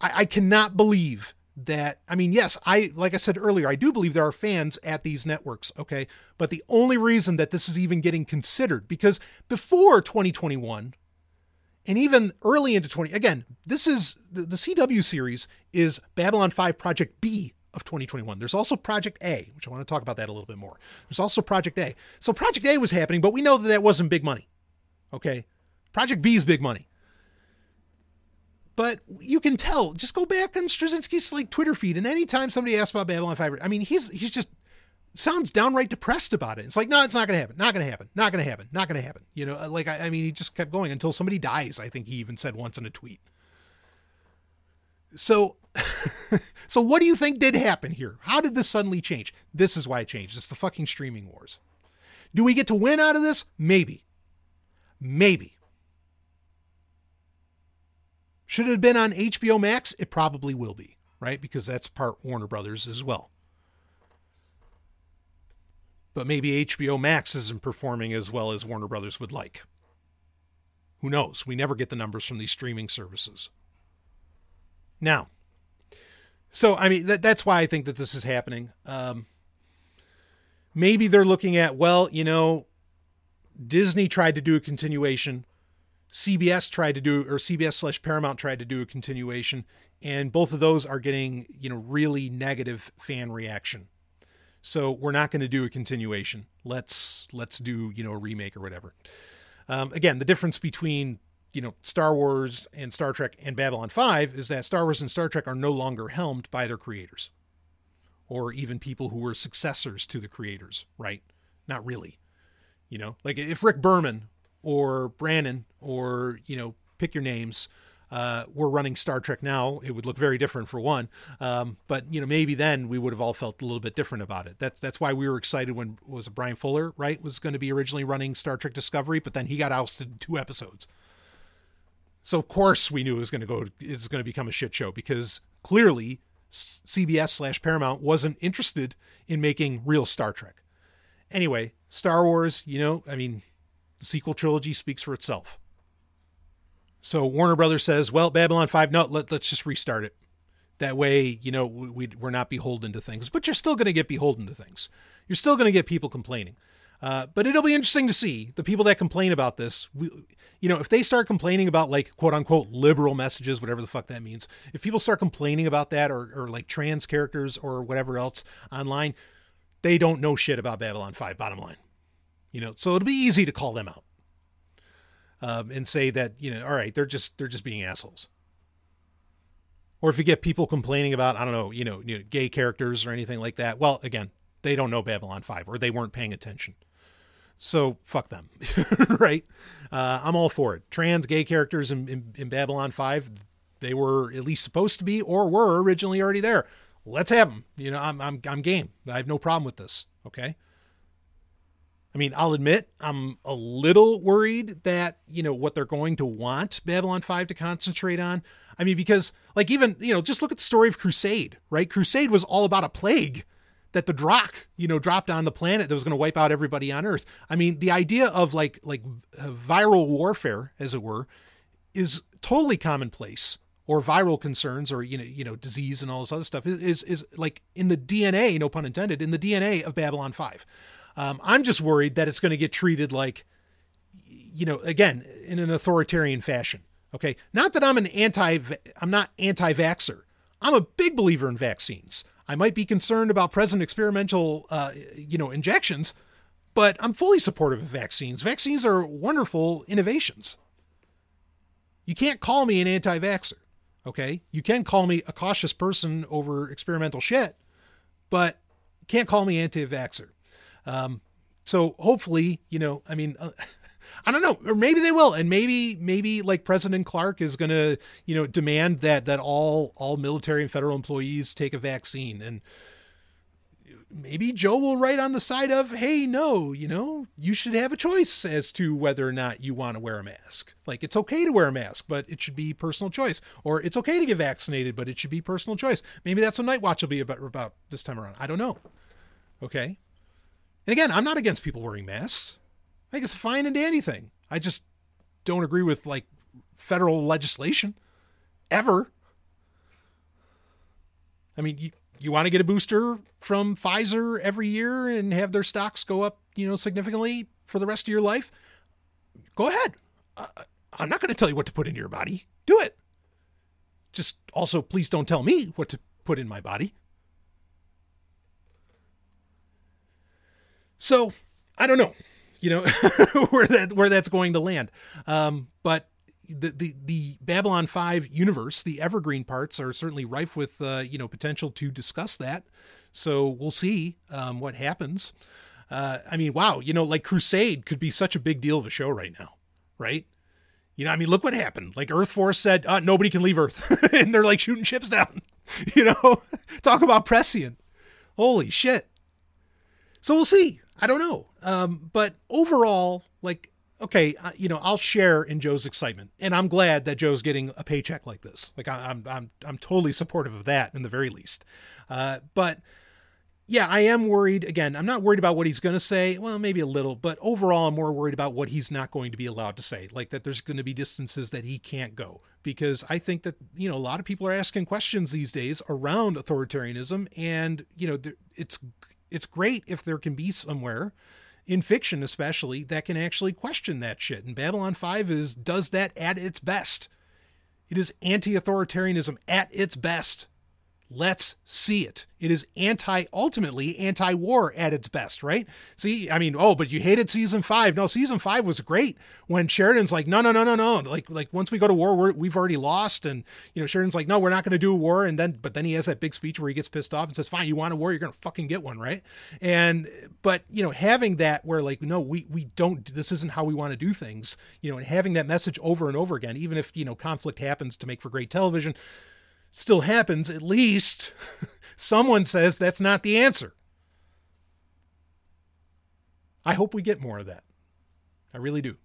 I, I cannot believe that, I mean, yes, I, like I said earlier, I do believe there are fans at these networks. Okay. But the only reason that this is even getting considered, because before twenty twenty-one and even early into twenty, again, this is the, the C W series is Babylon five Project B of twenty twenty-one. There's also Project A, which I want to talk about that a little bit more. There's also Project A. So Project A was happening, but we know that that wasn't big money. Okay. Project B is big money. But you can tell, just go back on Straczynski's like Twitter feed. And anytime somebody asks about Babylon five, I mean, he's, he's just sounds downright depressed about it. It's like, no, it's not going to happen. Not going to happen. Not going to happen. Not going to happen. You know, like, I, I mean, he just kept going until somebody dies. I think he even said once in a tweet. So, so what do you think did happen here? How did this suddenly change? This is why it changed. It's the fucking streaming wars. Do we get to win out of this? Maybe, maybe. Should it have been on H B O Max? It probably will be, right? Because that's part Warner Brothers as well. But maybe H B O Max isn't performing as well as Warner Brothers would like. Who knows? We never get the numbers from these streaming services. Now, so, I mean, that, that's why I think that this is happening. Um, maybe they're looking at, well, you know, Disney tried to do a continuation. C B S tried to do, or C B S slash Paramount tried to do a continuation. And both of those are getting, you know, really negative fan reaction. So we're not going to do a continuation. Let's, let's do, you know, a remake or whatever. Um, again, the difference between, you know, Star Wars and Star Trek and Babylon five is that Star Wars and Star Trek are no longer helmed by their creators or even people who were successors to the creators, right? Not really, you know, like if Rick Berman or Brannon or, you know, pick your names, uh, were running Star Trek now, it would look very different for one. Um, but you know, maybe then we would have all felt a little bit different about it. That's, that's why we were excited when was it Brian Fuller, right? Was going to be originally running Star Trek Discovery, but then he got ousted in two episodes. So of course we knew it was going to go, it's going to become a shit show because clearly C B S slash Paramount wasn't interested in making real Star Trek. Anyway, Star Wars, you know, I mean, the sequel trilogy speaks for itself. So Warner Brothers says, well, Babylon five, no, let, let's just restart it. That way, you know, we, we're not beholden to things, but you're still going to get beholden to things. You're still going to get people complaining. Uh, but it'll be interesting to see the people that complain about this. We, you know, if they start complaining about like, quote unquote, liberal messages, whatever the fuck that means, if people start complaining about that or, or like trans characters or whatever else online, they don't know shit about Babylon five, bottom line, you know, so it'll be easy to call them out um, and say that, you know, all right, they're just, they're just being assholes. Or if you get people complaining about, I don't know, you know, you know gay characters or anything like that. Well, again, they don't know Babylon five or they weren't paying attention. So fuck them, right? Uh, I'm all for it. Trans gay characters in, in, in Babylon five, they were at least supposed to be or were originally already there. Let's have them. You know, I'm I'm I'm game. I have no problem with this. Okay. I mean, I'll admit I'm a little worried that, you know, what they're going to want Babylon five to concentrate on. I mean, because like even, you know, just look at the story of Crusade, right? Crusade was all about a plague that the Drock, you know, dropped on the planet that was going to wipe out everybody on Earth. I mean, the idea of like, like viral warfare, as it were, is totally commonplace, or viral concerns, or, you know, you know, disease and all this other stuff is, is, is like in the D N A, no pun intended, in the D N A of Babylon five. Um, I'm just worried that it's going to get treated like, you know, again, in an authoritarian fashion. Okay. Not that I'm an anti, I'm not anti-vaxxer. I'm a big believer in vaccines. I might be concerned about present experimental, uh, you know, injections, but I'm fully supportive of vaccines. Vaccines are wonderful innovations. You can't call me an anti-vaxxer, okay? You can call me a cautious person over experimental shit, but you can't call me anti-vaxxer. Um, so hopefully, you know, I mean, uh, I don't know, or maybe they will. And maybe, maybe like President Clark is going to, you know, demand that, that all, all military and federal employees take a vaccine. And maybe Joe will write on the side of, hey, no, you know, you should have a choice as to whether or not you want to wear a mask. Like it's okay to wear a mask, but it should be personal choice, or it's okay to get vaccinated, but it should be personal choice. Maybe that's what Night Watch will be about, about this time around. I don't know. Okay. And again, I'm not against people wearing masks. I think it's fine and dandy thing. I just don't agree with like federal legislation ever. I mean, you, you want to get a booster from Pfizer every year and have their stocks go up, you know, significantly for the rest of your life. Go ahead. Uh, I'm not going to tell you what to put into your body. Do it. Just also, please don't tell me what to put in my body. So I don't know. You know, where that, where that's going to land. Um, but the, the, the Babylon five universe, the evergreen parts are certainly rife with, uh, you know, potential to discuss that. So we'll see, um, what happens. Uh, I mean, wow. You know, like Crusade could be such a big deal of a show right now. Right. You know, I mean, look what happened. Like Earth Force said, uh, nobody can leave Earth and they're like shooting ships down, you know, talk about prescient. Holy shit. So we'll see. I don't know. Um, but overall, like okay, you know, I'll share in Joe's excitement, and I'm glad that Joe's getting a paycheck like this. Like I, I'm, I'm, I'm totally supportive of that in the very least. Uh, but yeah, I am worried. Again, I'm not worried about what he's going to say. Well, maybe a little, but overall, I'm more worried about what he's not going to be allowed to say. Like that there's going to be distances that he can't go, because I think that, you know, a lot of people are asking questions these days around authoritarianism, and, you know, it's, it's great if there can be somewhere in fiction, especially, that can actually question that shit. And Babylon five is, does that at its best. It is anti-authoritarianism at its best. Let's see it. It is anti, ultimately anti-war at its best, right? See, I mean, oh, but you hated season five. No, season five was great when Sheridan's like, no, no, no, no, no. Like, like once we go to war, we're, we've already lost. And, you know, Sheridan's like, no, we're not going to do a war. And then, but then he has that big speech where he gets pissed off and says, fine, you want a war, you're going to fucking get one, right? And, but, you know, having that where like, no, we, we don't, this isn't how we want to do things, you know, and having that message over and over again, even if, you know, conflict happens to make for great television, still happens, at least someone says that's not the answer. I hope we get more of that. I really do.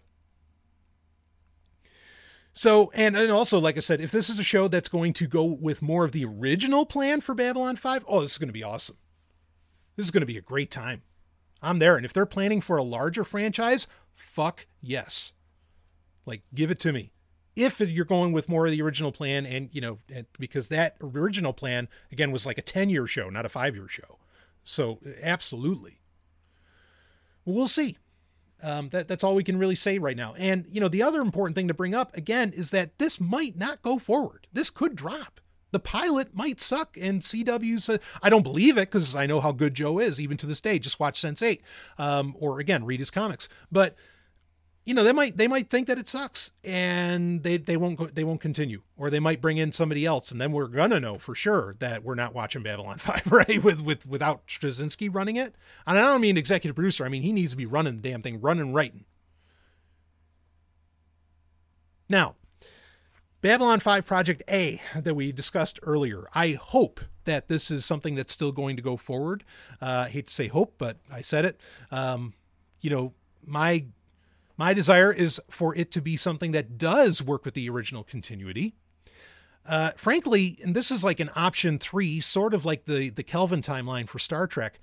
So, and, and also, like I said, if this is a show that's going to go with more of the original plan for Babylon five, oh, this is going to be awesome. This is going to be a great time. I'm there. And if they're planning for a larger franchise, fuck yes. Like, give it to me. If you're going with more of the original plan, and, you know, because that original plan, again, was like a ten-year show, not a five-year show. So absolutely. We'll see. Um, that, that's all we can really say right now. And, you know, the other important thing to bring up, again, is that this might not go forward. This could drop. The pilot might suck, and C W said, I don't believe it because I know how good Joe is, even to this day. Just watch Sense eight, um, or, again, read his comics. But you know, they might, they might think that it sucks, and they, they won't go, they won't continue, or they might bring in somebody else. And then we're going to know for sure that we're not watching Babylon five, right? With, with, without Straczynski running it. And I don't mean executive producer. I mean, he needs to be running the damn thing, running, writing. Now, Babylon five Project A that we discussed earlier. I hope that this is something that's still going to go forward. Uh, I hate to say hope, but I said it. Um, you know, my, My desire is for it to be something that does work with the original continuity. Uh, frankly, and this is like an option three, sort of like the, the Kelvin timeline for Star Trek.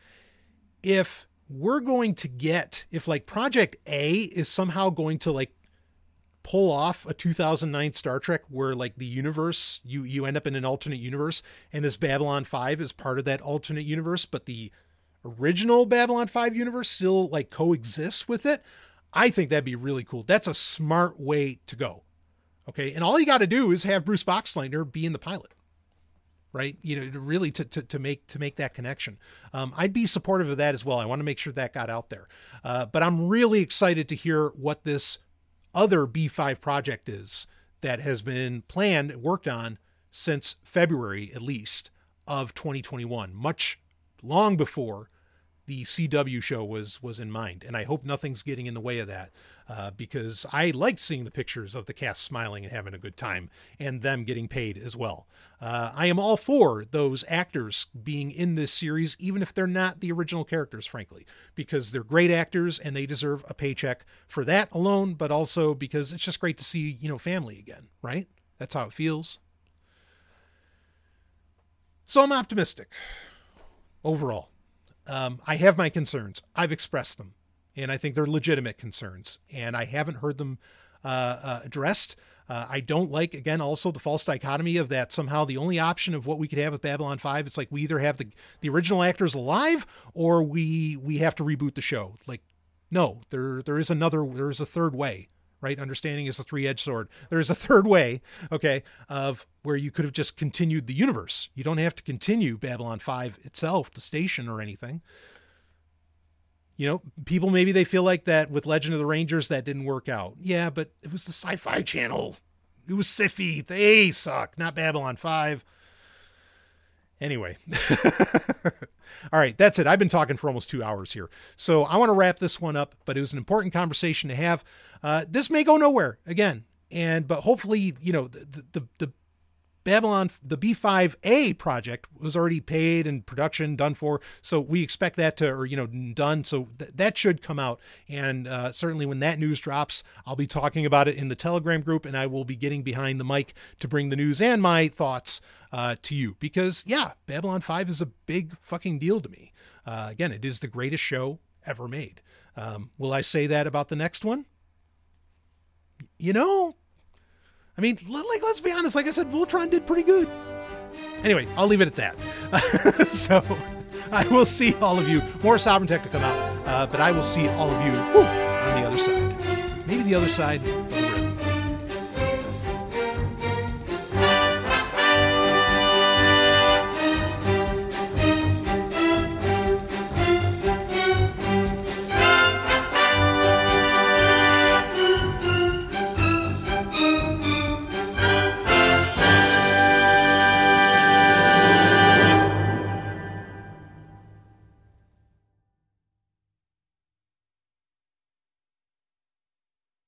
If we're going to get, if like Project A is somehow going to like pull off a two thousand nine Star Trek where like the universe, you, you end up in an alternate universe, and this Babylon five is part of that alternate universe, but the original Babylon five universe still like coexists with it. I think that'd be really cool. That's a smart way to go. Okay. And all you got to do is have Bruce Boxleitner be in the pilot, right? You know, to really to, to, to make, to make that connection. Um, I'd be supportive of that as well. I want to make sure that got out there. Uh, but I'm really excited to hear what this other B five project is that has been planned, worked on since February, at least of twenty twenty-one, much long before the C W show was, was in mind. And I hope nothing's getting in the way of that, uh, because I liked seeing the pictures of the cast smiling and having a good time and them getting paid as well. Uh, I am all for those actors being in this series, even if they're not the original characters, frankly, because they're great actors and they deserve a paycheck for that alone, but also because it's just great to see, you know, family again, right? That's how it feels. So I'm optimistic overall. Um, I have my concerns. I've expressed them, and I think they're legitimate concerns, and I haven't heard them uh, uh, addressed. Uh, I don't like, again, also the false dichotomy of that somehow the only option of what we could have with Babylon five, it's like we either have the, the original actors alive or we we have to reboot the show. Like, no, there there is another, there is a third way, right? Understanding is a three-edged sword. There is a third way, okay, of where you could have just continued the universe. You don't have to continue Babylon five itself, the station or anything. You know, people, maybe they feel like that with Legend of the Rangers, that didn't work out. Yeah, but it was the Sci-Fi Channel. It was SYFY. They suck, not Babylon five. Anyway. All right, that's it. I've been talking for almost two hours here. So I want to wrap this one up, but it was an important conversation to have. Uh, this may go nowhere again. And, but hopefully, you know, the, the, the Babylon, the B five A project was already paid and production done for. So we expect that to, or, you know, done. So th- that should come out. And uh, certainly when that news drops, I'll be talking about it in the Telegram group, and I will be getting behind the mic to bring the news and my thoughts uh, to you, because yeah, Babylon five is a big fucking deal to me. Uh, again, it is the greatest show ever made. Um, will I say that about the next one? You know, I mean, like, let's be honest. Like I said, Voltron did pretty good. Anyway, I'll leave it at that. So I will see all of you. More Sovereign Tech to come out, uh, but I will see all of you woo, on the other side. Maybe the other side